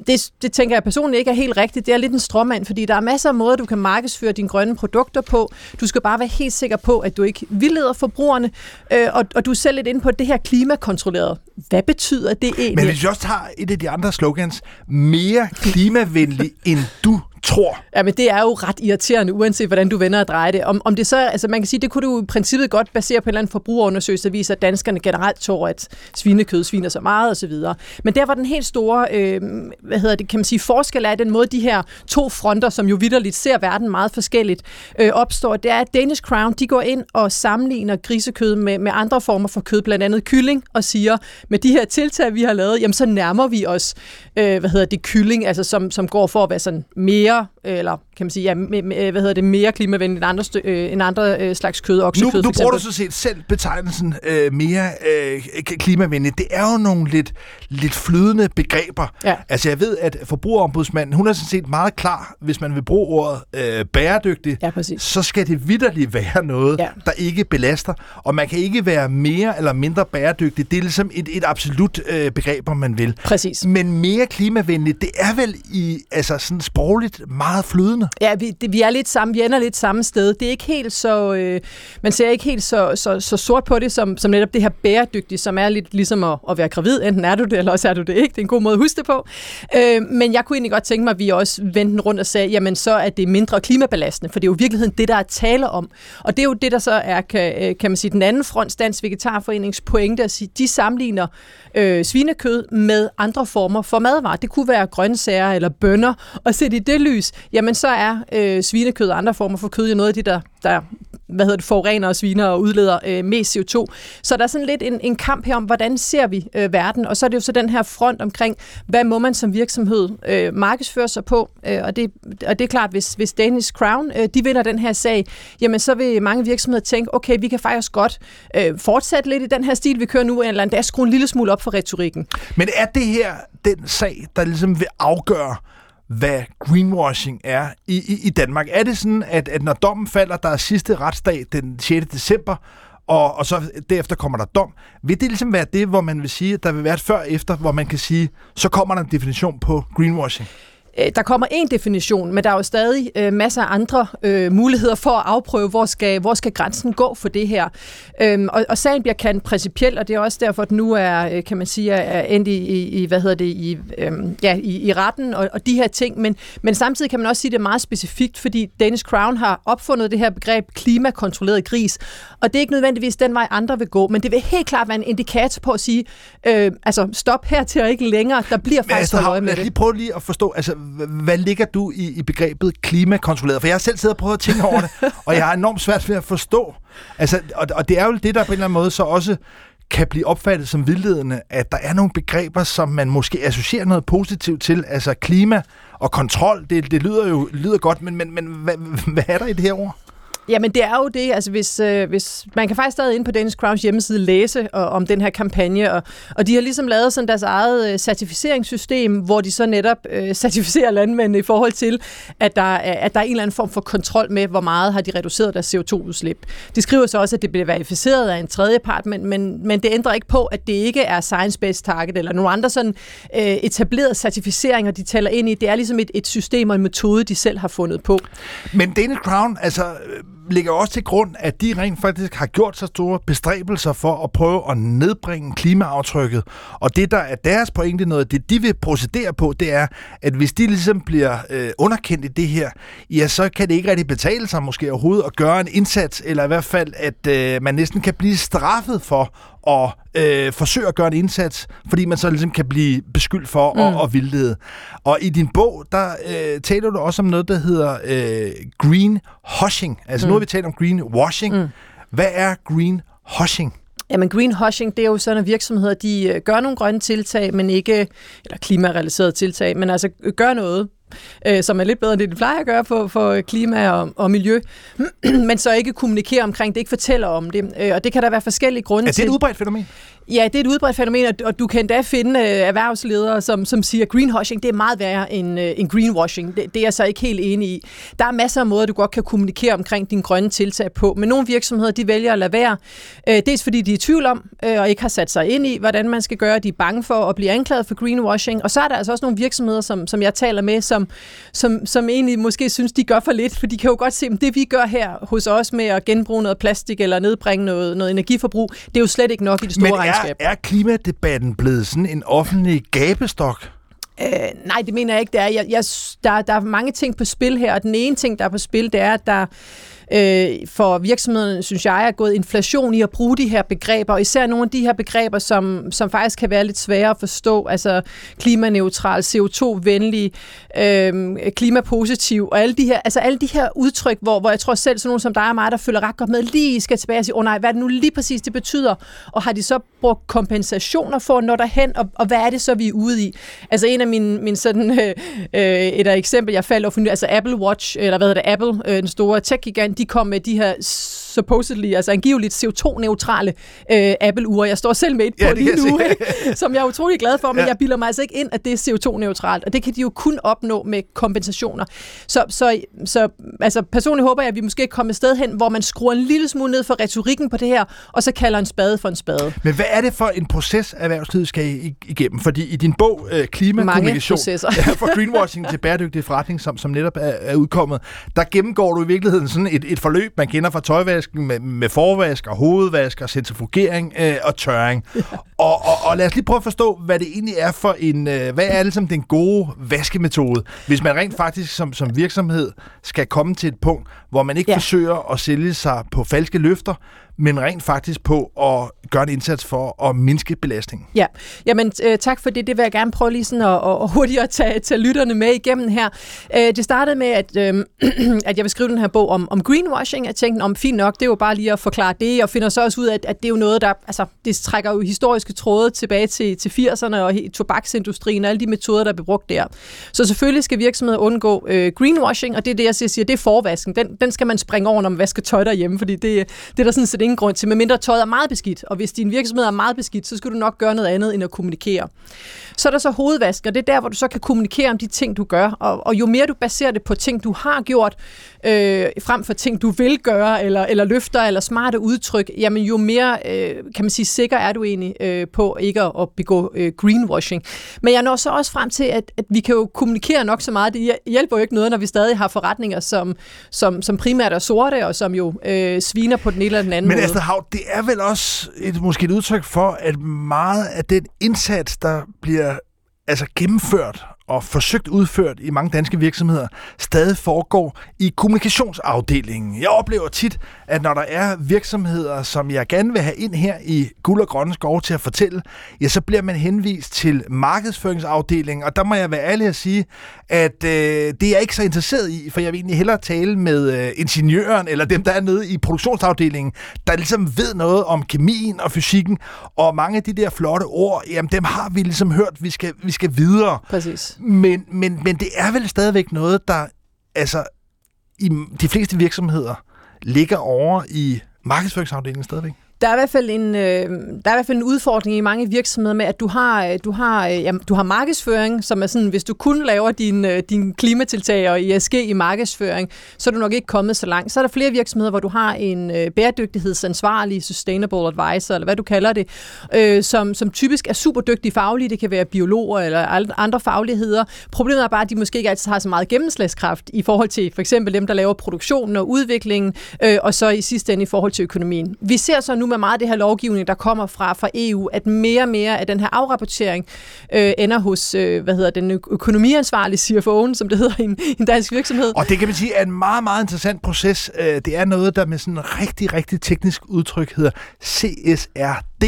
Det, det tænker jeg personligt ikke er helt rigtigt. Det er lidt en stråmand, fordi der er masser af måder, du kan markedsføre dine grønne produkter på. Du skal bare være helt sikker på, at du ikke vildleder forbrugerne, og, og du er selv lidt inde på det her klimakontrolleret. Hvad betyder det egentlig? Men hvis vi også tager et af de andre slogans, mere klimavenlig end du tror. Ja, men det er jo ret irriterende, uanset hvordan du vender og drejer det. Om, om det så, altså man kan sige, det kunne du i princippet godt basere på en eller anden forbrugerundersøgelse, der viser, at danskerne generelt tror, at svinekød sviner så meget og så videre. Men der var den helt store, øh, hvad hedder det, kan man sige, forskel af den måde, de her to fronter, som jo vitterligt ser verden meget forskelligt, øh, opstår. Det er, at Danish Crown, de går ind og sammenligner grisekød med, med andre former for kød, blandt andet kylling, og siger, med de her tiltag, vi har lavet, jamen så nærmer vi os, øh, hvad hedder det, kylling, altså som, som går for at være sådan mere eller kan man sige, ja, hvad hedder det, mere klimavenligt end andre, øh, end andre øh, slags kød, oksekød for eksempel. Nu bruger du så set selv betegnelsen øh, mere øh, klimavenligt. Det er jo nogle lidt, lidt flydende begreber. Ja. Altså jeg ved, at forbrugerombudsmanden, hun er sådan set meget klar, hvis man vil bruge ordet øh, bæredygtig, ja, så skal det vitterligt være noget, ja, der ikke belaster, og man kan ikke være mere eller mindre bæredygtig. Det er ligesom et, et absolut øh, begreb, om man vil. Præcis. Men mere klimavenligt, det er vel i, altså sådan sprogligt meget flydende. Ja, vi, det, vi er lidt sammen, vi ender lidt samme sted. Det er ikke helt så, øh, man ser ikke helt så, så, så sort på det, som, som netop det her bæredygtige, som er lidt ligesom at, at være gravid. Enten er du det, eller også er du det ikke. Det er en god måde at huske det på. Øh, men jeg kunne egentlig godt tænke mig, at vi også vendte den rundt og sagde, jamen så er det mindre klimabelastende, for det er jo i virkeligheden det, der er tale om. Og det er jo det, der så er, kan, kan man sige, den anden front, Dansk Vegetarforenings pointe, at sige, de sammenligner øh, svinekød med andre former for madvarer. Det kunne være grøntsager eller bønner, og sætte i det lys, jamen så er øh, svinekød og andre former for kød jo noget af det, der, der hvad hedder det, forurener og sviner og udleder øh, mest C O to. Så der er sådan lidt en, en kamp her om, hvordan ser vi øh, verden? Og så er det jo så den her front omkring, hvad må man som virksomhed øh, markedsføre sig på? Øh, og, det, og det er klart, hvis, hvis Danish Crown øh, de vinder den her sag, jamen så vil mange virksomheder tænke, okay, vi kan faktisk godt øh, fortsætte lidt i den her stil, vi kører nu, eller endda skrue en lille smule op for retorikken. Men er det her den sag, der ligesom vil afgøre, hvad greenwashing er i, i, i Danmark? Er det sådan, at, at når dommen falder, der er sidste retsdag den sjette december, og, og så derefter kommer der dom, vil det ligesom være det, hvor man vil sige, der vil være et før og efter, hvor man kan sige, så kommer der en definition på greenwashing? Der kommer en definition, men der er jo stadig øh, masser af andre øh, muligheder for at afprøve, hvor skal, hvor skal grænsen gå for det her. Øhm, og, og sagen bliver kendt principielt, og det er også derfor, at nu er, øh, kan man sige, er endt i, i, hvad hedder det, i, øh, ja, i, i retten og, og de her ting. Men, men samtidig kan man også sige, at det er meget specifikt, fordi Danish Crown har opfundet det her begreb klimakontrolleret gris. Og det er ikke nødvendigvis den vej, andre vil gå, men det vil helt klart være en indikator på at sige, øh, altså stop her til og ikke længere, der bliver men, faktisk for øje med det. Lige prøve lige at forstå, altså hvad ligger du i, i begrebet klimakontrolleret? For jeg har selv siddet og prøvet at tænke over det, og jeg har enormt svært ved at forstå. Altså, og, og det er jo det, der på en eller anden måde så også kan blive opfattet som vildledende, at der er nogle begreber, som man måske associerer noget positivt til. Altså klima og kontrol, det, det lyder jo lyder godt, men, men, men hvad, hvad er der i det her ord? Jamen det er jo det, altså hvis, øh, hvis man kan faktisk stadig inde på Danish Crowns hjemmeside læse og, om den her kampagne, og, og de har ligesom lavet sådan deres eget øh, certificeringssystem, hvor de så netop øh, certificerer landmændene i forhold til, at der, at der er en eller anden form for kontrol med, hvor meget har de reduceret deres C O to udslip. De skriver så også, at det bliver verificeret af en tredjepart, men, men, men det ændrer ikke på, at det ikke er science-based target eller nogle andre sådan øh, etablerede certificeringer, de taler ind i. Det er ligesom et, et system og en metode, de selv har fundet på. Men Danish Crown, altså ligger også til grund, at de rent faktisk har gjort så store bestræbelser for at prøve at nedbringe klimaaftrykket. Og det, der er deres pointe, noget det, de vil procedere på, det er, at hvis de ligesom bliver øh, underkendt i det her, ja, så kan det ikke rigtig betale sig måske overhovedet at gøre en indsats, eller i hvert fald, at øh, man næsten kan blive straffet for og øh, forsøge at gøre en indsats, fordi man så ligesom kan blive beskyldt for mm. og, og vildlede. Og i din bog, der øh, taler du også om noget, der hedder øh, greenwashing. Altså mm. nu har vi talt om greenwashing. Mm. Hvad er greenwashing? Jamen greenwashing, det er jo sådan, at virksomheder, de gør nogle grønne tiltag, men ikke, eller klimarelaterede tiltag, men altså gør noget, som er lidt bedre end det, de plejer at gøre for, for klima og, og miljø, men så ikke kommunikerer omkring det, ikke fortæller om det. Og det kan der være forskellige grunde til. Er det et udbredt fænomen? Ja, det er et udbredt fænomen, og du kan endda finde erhvervsledere, som, som siger, at greenwashing det er meget værre end, end greenwashing. Det, det er jeg så ikke helt enig i. Der er masser af måder, du godt kan kommunikere omkring dine grønne tiltag på, men nogle virksomheder, de vælger at lade være. Dels fordi de er i tvivl om, og ikke har sat sig ind i, hvordan man skal gøre. De er bange for at blive anklaget for greenwashing. Og så er der altså også nogle virksomheder, som, som jeg taler med, som Som, som egentlig måske synes, de gør for lidt, for de kan jo godt se, at det vi gør her hos os med at genbruge noget plastik eller nedbringe noget, noget energiforbrug, det er jo slet ikke nok i det store regnskab. Men er, er klimadebatten blevet sådan en offentlig gabestok? Øh, nej, det mener jeg ikke, det er. Jeg, jeg, der, der er mange ting på spil her, og den ene ting, der er på spil, det er, at der Øh, for virksomhederne, synes jeg, er gået inflation i at bruge de her begreber, og især nogle af de her begreber, som, som faktisk kan være lidt svære at forstå, altså klimaneutral, C O to venlig, øh, klimapositiv, og alle de her, altså alle de her udtryk, hvor, hvor jeg tror selv, sådan nogen som dig og mig, der følger ret godt med, lige skal tilbage og sige, åh oh, nej, hvad er det nu lige præcis, det betyder, og har de så brugt kompensationer for, når derhen, og, og hvad er det så, vi er ude i? Altså en af mine, mine sådan, øh, et af eksempel, jeg faldt over, altså Apple Watch, eller hvad hedder det, Apple, øh, den store tech-gigant, de kom med de her supposedly, altså angiveligt C O to neutrale øh, Apple-ure. Jeg står selv med et på ja, lige nu, som jeg er utrolig glad for, men ja. Jeg bilder mig altså ikke ind, at det er C O to neutralt, og det kan de jo kun opnå med kompensationer. Så, så, så altså, personligt håber jeg, at vi måske kommer et sted hen, hvor man skruer en lille smule ned for retorikken på det her, og så kalder en spade for en spade. Men hvad er det for en proces, erhvervslivet skal igennem? Fordi i din bog, øh, Klimakommunikation, fra greenwashing til bæredygtig forretning, som, som netop er, er udkommet, der gennemgår du i virkeligheden sådan et, et forløb, man kender fra tøjvask, Med, med forvask og hovedvask og centrifugering øh, og tørring. Ja. Og, og, og lad os lige prøve at forstå, hvad det egentlig er for en, øh, hvad er ligesom den gode vaskemetode, hvis man rent faktisk som, som virksomhed skal komme til et punkt, hvor man ikke ja. forsøger at sælge sig på falske løfter, men rent faktisk på at gøre en indsats for at mindske belastningen. Ja, jamen øh, tak for det. Det vil jeg gerne prøve lige sådan at, at hurtigt at tage, tage lytterne med igennem her. Øh, det startede med, at, øh, at jeg vil skrive den her bog om, om greenwashing. Jeg tænkte, om fint nok, det er jo bare lige at forklare det, og finder så også ud af, at, at det er jo noget, der altså, det trækker jo historiske tråde tilbage til, til firserne og tobaksindustrien og alle de metoder, der bliver brugt der. Så selvfølgelig skal virksomheder undgå øh, greenwashing, og det er det, jeg siger, det er forvasken. Den, den skal man springe over, når man vasker tøj derhjemme, fordi det, det er der sådan set ingen grund til, medmindre tøjet er meget beskidt. Og hvis din virksomhed er meget beskidt, så skal du nok gøre noget andet end at kommunikere. Så er der så hovedvask, og det er der, hvor du så kan kommunikere om de ting, du gør. Og, og jo mere du baserer det på ting, du har gjort, øh, frem for ting, du vil gøre, eller, eller løfter, eller smarte udtryk, jamen jo mere, øh, kan man sige, sikker er du egentlig øh, på ikke at, at begå øh, greenwashing. Men jeg når så også frem til, at, at vi kan jo kommunikere nok så meget. Det hjælper jo ikke noget, når vi stadig har forretninger, som, som, som primært er sorte, og som jo øh, sviner på den ene eller den anden. Men Astrid Haug, det er vel også et, måske et udtryk for, at meget af den indsats, der bliver altså gennemført og forsøgt udført i mange danske virksomheder, stadig foregår i kommunikationsafdelingen. Jeg oplever tit, at når der er virksomheder, som jeg gerne vil have ind her i Guld og Grønne Skove til at fortælle, ja, så bliver man henvist til markedsføringsafdelingen, og der må jeg være ærlig at sige, at øh, det er jeg ikke så interesseret i, for jeg vil egentlig hellere tale med øh, ingeniøren, eller dem, der er nede i produktionsafdelingen, der ligesom ved noget om kemien og fysikken, og mange af de der flotte ord, jamen dem har vi ligesom hørt, vi skal, vi skal videre. Præcis. Men, men, men det er vel stadigvæk noget, der altså i de fleste virksomheder ligger over i markedsføringsafdelingen stadigvæk? Der er i hvert fald en øh, der er i hvert fald en udfordring i mange virksomheder med, at du har du har ja, du har markedsføring, som er sådan, hvis du kun laver din din klimatiltag og E S G i markedsføring, så er du nok ikke kommet så langt. Så er der flere virksomheder, hvor du har en øh, bæredygtighedsansvarlig, sustainable advisor eller hvad du kalder det, øh, som som typisk er super dygtige faglige. Det kan være biologer eller andre fagligheder. Problemet er bare, at de måske ikke altid har så meget gennemslagskraft i forhold til for eksempel dem, der laver produktionen og udviklingen, øh, og så i sidste ende i forhold til økonomien. Vi ser så nu med meget af det her lovgivning, der kommer fra, fra E U, at mere og mere af den her afrapportering øh, ender hos, øh, hvad hedder den ø- økonomiansvarlige C F O'en, som det hedder i en, en dansk virksomhed. Og det kan man sige er en meget, meget interessant proces. Det er noget, der med sådan en rigtig, rigtig teknisk udtryk hedder C S R D.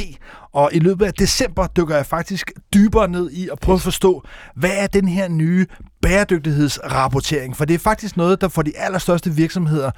Og i løbet af december dykker jeg faktisk dybere ned i at prøve at forstå, hvad er den her nye bæredygtighedsrapportering? For det er faktisk noget, der for de allerstørste virksomheder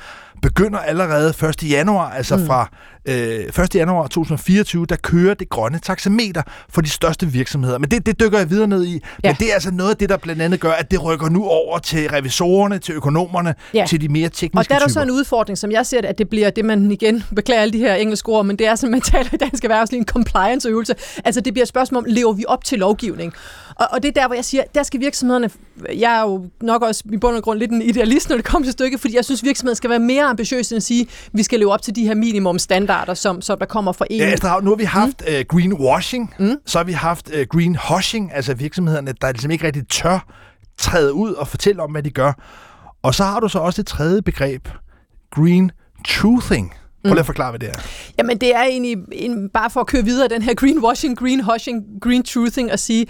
begynder allerede første januar, altså mm. fra øh, første januar to tusind og fireogtyve, der kører det grønne taxameter for de største virksomheder. Men det, det dykker jeg videre ned i. Ja. Men det er altså noget af det, der blandt andet gør, at det rykker nu over til revisorerne, til økonomerne, ja. til de mere tekniske typer. Og der er der så en udfordring, som jeg ser det, at det bliver det, man igen beklager alle de her engelske ord, men det er, som man taler i dansk erhvervsliv, en compliance-øvelse. Altså det bliver et spørgsmål om, lever vi op til lovgivning? Og, og det er der, hvor jeg siger, der skal virksomhederne... Jeg er jo nok også i bund og grund lidt en idealist, når det kommer til stykket, fordi jeg synes, virksomheden skal være mere ambitiøs end at sige, at vi skal leve op til de her minimumstandarder, som, som der kommer fra E U. Ja, Astrid, nu har vi haft mm. uh, greenwashing, mm. så har vi haft uh, greenhushing, altså virksomhederne, der ligesom ikke rigtig tør træde ud og fortælle om, hvad de gør. Og så har du så også et tredje begreb, green truthing. Prøv lige at forklare, hvad det er. Jamen, det er egentlig en, bare for at køre videre den her greenwashing, greenhushing, green truthing og sige...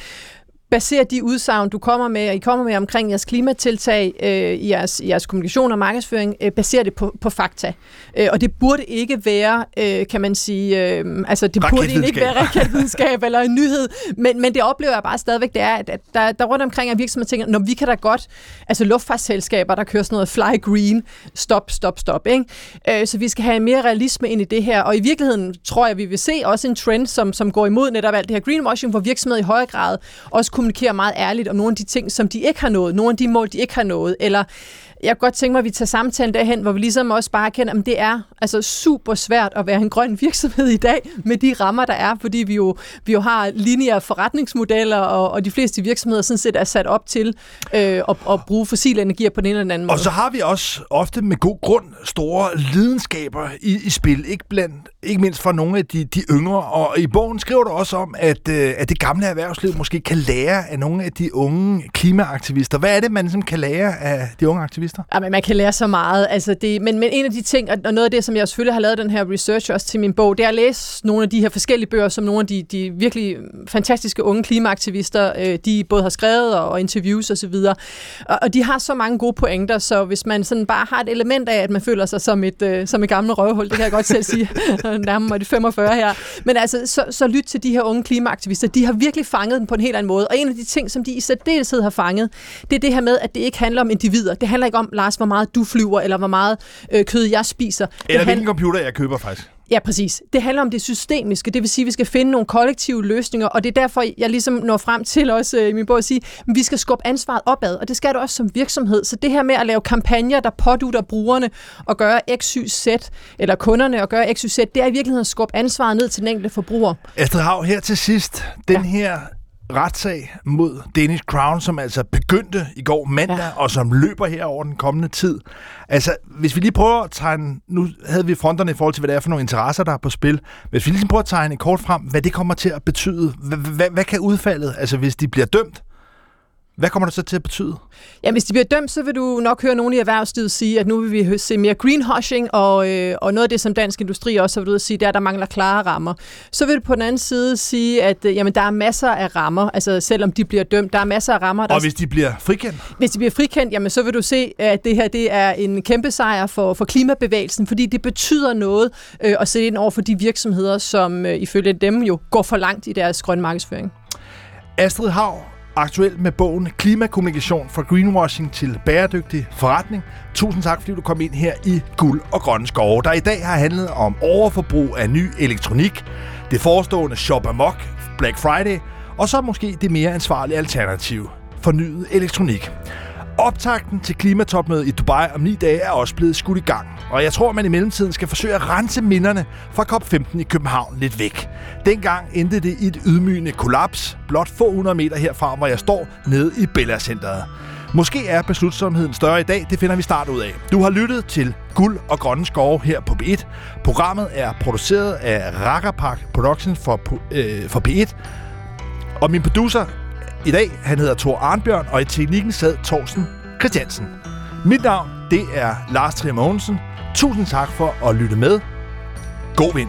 Baser de udsagn, du kommer med, og I kommer med omkring jeres klimatiltag, øh, jeres, jeres kommunikation og markedsføring, øh, baserer det på, på fakta. Øh, og det burde ikke være, øh, kan man sige, øh, altså det burde ikke være raketvidenskab eller en nyhed, men, men det oplever jeg bare stadigvæk, det er, at der, der rundt omkring er virksomheder, tænker, når vi kan da godt, altså luftfartsselskaber, der kører sådan noget fly green, stop, stop, stop, ikke? Øh, så vi skal have mere realisme ind i det her, og i virkeligheden tror jeg, vi vil se også en trend, som, som går imod netop alt det her greenwashing, hvor virksomheder i højere grad også kommunikerer meget ærligt om nogle af de ting, som de ikke har nået, nogle af de mål, de ikke har nået, eller jeg kunne godt tænke mig, at vi tager samtalen derhen, hvor vi ligesom også bare kender, at det er altså super svært at være en grøn virksomhed i dag med de rammer, der er, fordi vi jo, vi jo har lineære forretningsmodeller, og, og de fleste virksomheder sådan set er sat op til øh, at, at bruge fossile energier på den ene eller anden måde. Og så har vi også ofte med god grund store lidenskaber i, i spil, ikke, blandt, ikke mindst for nogle af de, de yngre, og i bogen skriver du også om, at, at det gamle erhvervsliv måske kan lære af nogle af de unge klimaaktivister. Hvad er det, man ligesom kan lære af de unge aktivister? Ja, men man kan lære så meget. Altså det, men, men en af de ting, og noget af det, som jeg selvfølgelig har lavet den her research også til min bog, det er at læse nogle af de her forskellige bøger, som nogle af de, de virkelig fantastiske unge klimaaktivister, øh, de både har skrevet og, og interviews osv. Og, og, og de har så mange gode pointer, så hvis man sådan bare har et element af, at man føler sig som et, øh, som et gammelt røvhul, det kan jeg godt selv sige, nærmere mig det femogfyrre her. Men altså, så, så lyt til de her unge klimaaktivister. De har virkelig fanget den på en helt anden måde. Og en af de ting, som de i særdeleshed har fanget, det er det her med, at det ikke handler om individer. Det handler ikke om, Lars, hvor meget du flyver, eller hvor meget øh, kød jeg spiser. Eller hvilken computer jeg køber, faktisk. Ja, præcis. Det handler om det systemiske, det vil sige, at vi skal finde nogle kollektive løsninger, og det er derfor, jeg ligesom når frem til også i min bog at sige, at vi skal skubbe ansvaret opad, og det skal du også som virksomhed. Så det her med at lave kampagner, der pådutter brugerne og gøre X Y Z, eller kunderne og gøre X Y Z, det er i virkeligheden at skubbe ansvaret ned til den enkelte forbruger. Astrid Haug, her til sidst, den ja. her... retssag mod Danish Crown, som altså begyndte i går mandag, ja. og som løber her over den kommende tid. Altså, hvis vi lige prøver at tegne... Nu havde vi fronterne i forhold til, hvad det er for nogle interesser, der er på spil. Hvis vi lige prøver at tegne kort frem, hvad det kommer til at betyde. Hvad kan udfaldet, altså hvis de bliver dømt? Hvad kommer det så til at betyde? Jamen, hvis de bliver dømt, så vil du nok høre nogen i erhvervslivet sige, at nu vil vi se mere greenwashing, og, øh, og noget af det, som Dansk Industri også har været ude at sige, det er, at der mangler klare rammer. Så vil du på den anden side sige, at øh, jamen, der er masser af rammer, altså selvom de bliver dømt, der er masser af rammer. Der og hvis de bliver frikendt? Hvis de bliver frikendt, jamen, så vil du se, at det her det er en kæmpe sejr for, for klimabevægelsen, fordi det betyder noget øh, at sætte ind over for de virksomheder, som øh, ifølge dem jo går for langt i deres grønne markedsføring. Astrid Haug, aktuelt med bogen Klimakommunikation fra greenwashing til bæredygtig forretning. Tusind tak, fordi du kom ind her i Guld og Grønne Skove, der i dag har handlet om overforbrug af ny elektronik, det forestående shop amok, Black Friday, og så måske det mere ansvarlige alternativ, fornyet elektronik. Optakten til klimatopmødet i Dubai om ni dage er også blevet skudt i gang. Og jeg tror, man i mellemtiden skal forsøge at rense minderne fra C O P femten i København lidt væk. Dengang endte det i et ydmygende kollaps, blot få hundrede meter herfra, hvor jeg står nede i Bella Centeret. Måske er beslutsomheden større i dag, det finder vi snart ud af. Du har lyttet til Guld og Grønne Skove her på P et. Programmet er produceret af Rakkerpak Productions for, øh, for P et. Og min producer i dag, han hedder Thor Arnbjørn, og i teknikken sad Torsten Christiansen. Mit navn, det er Lars Trier Mogensen. Tusind tak for at lytte med. God vind.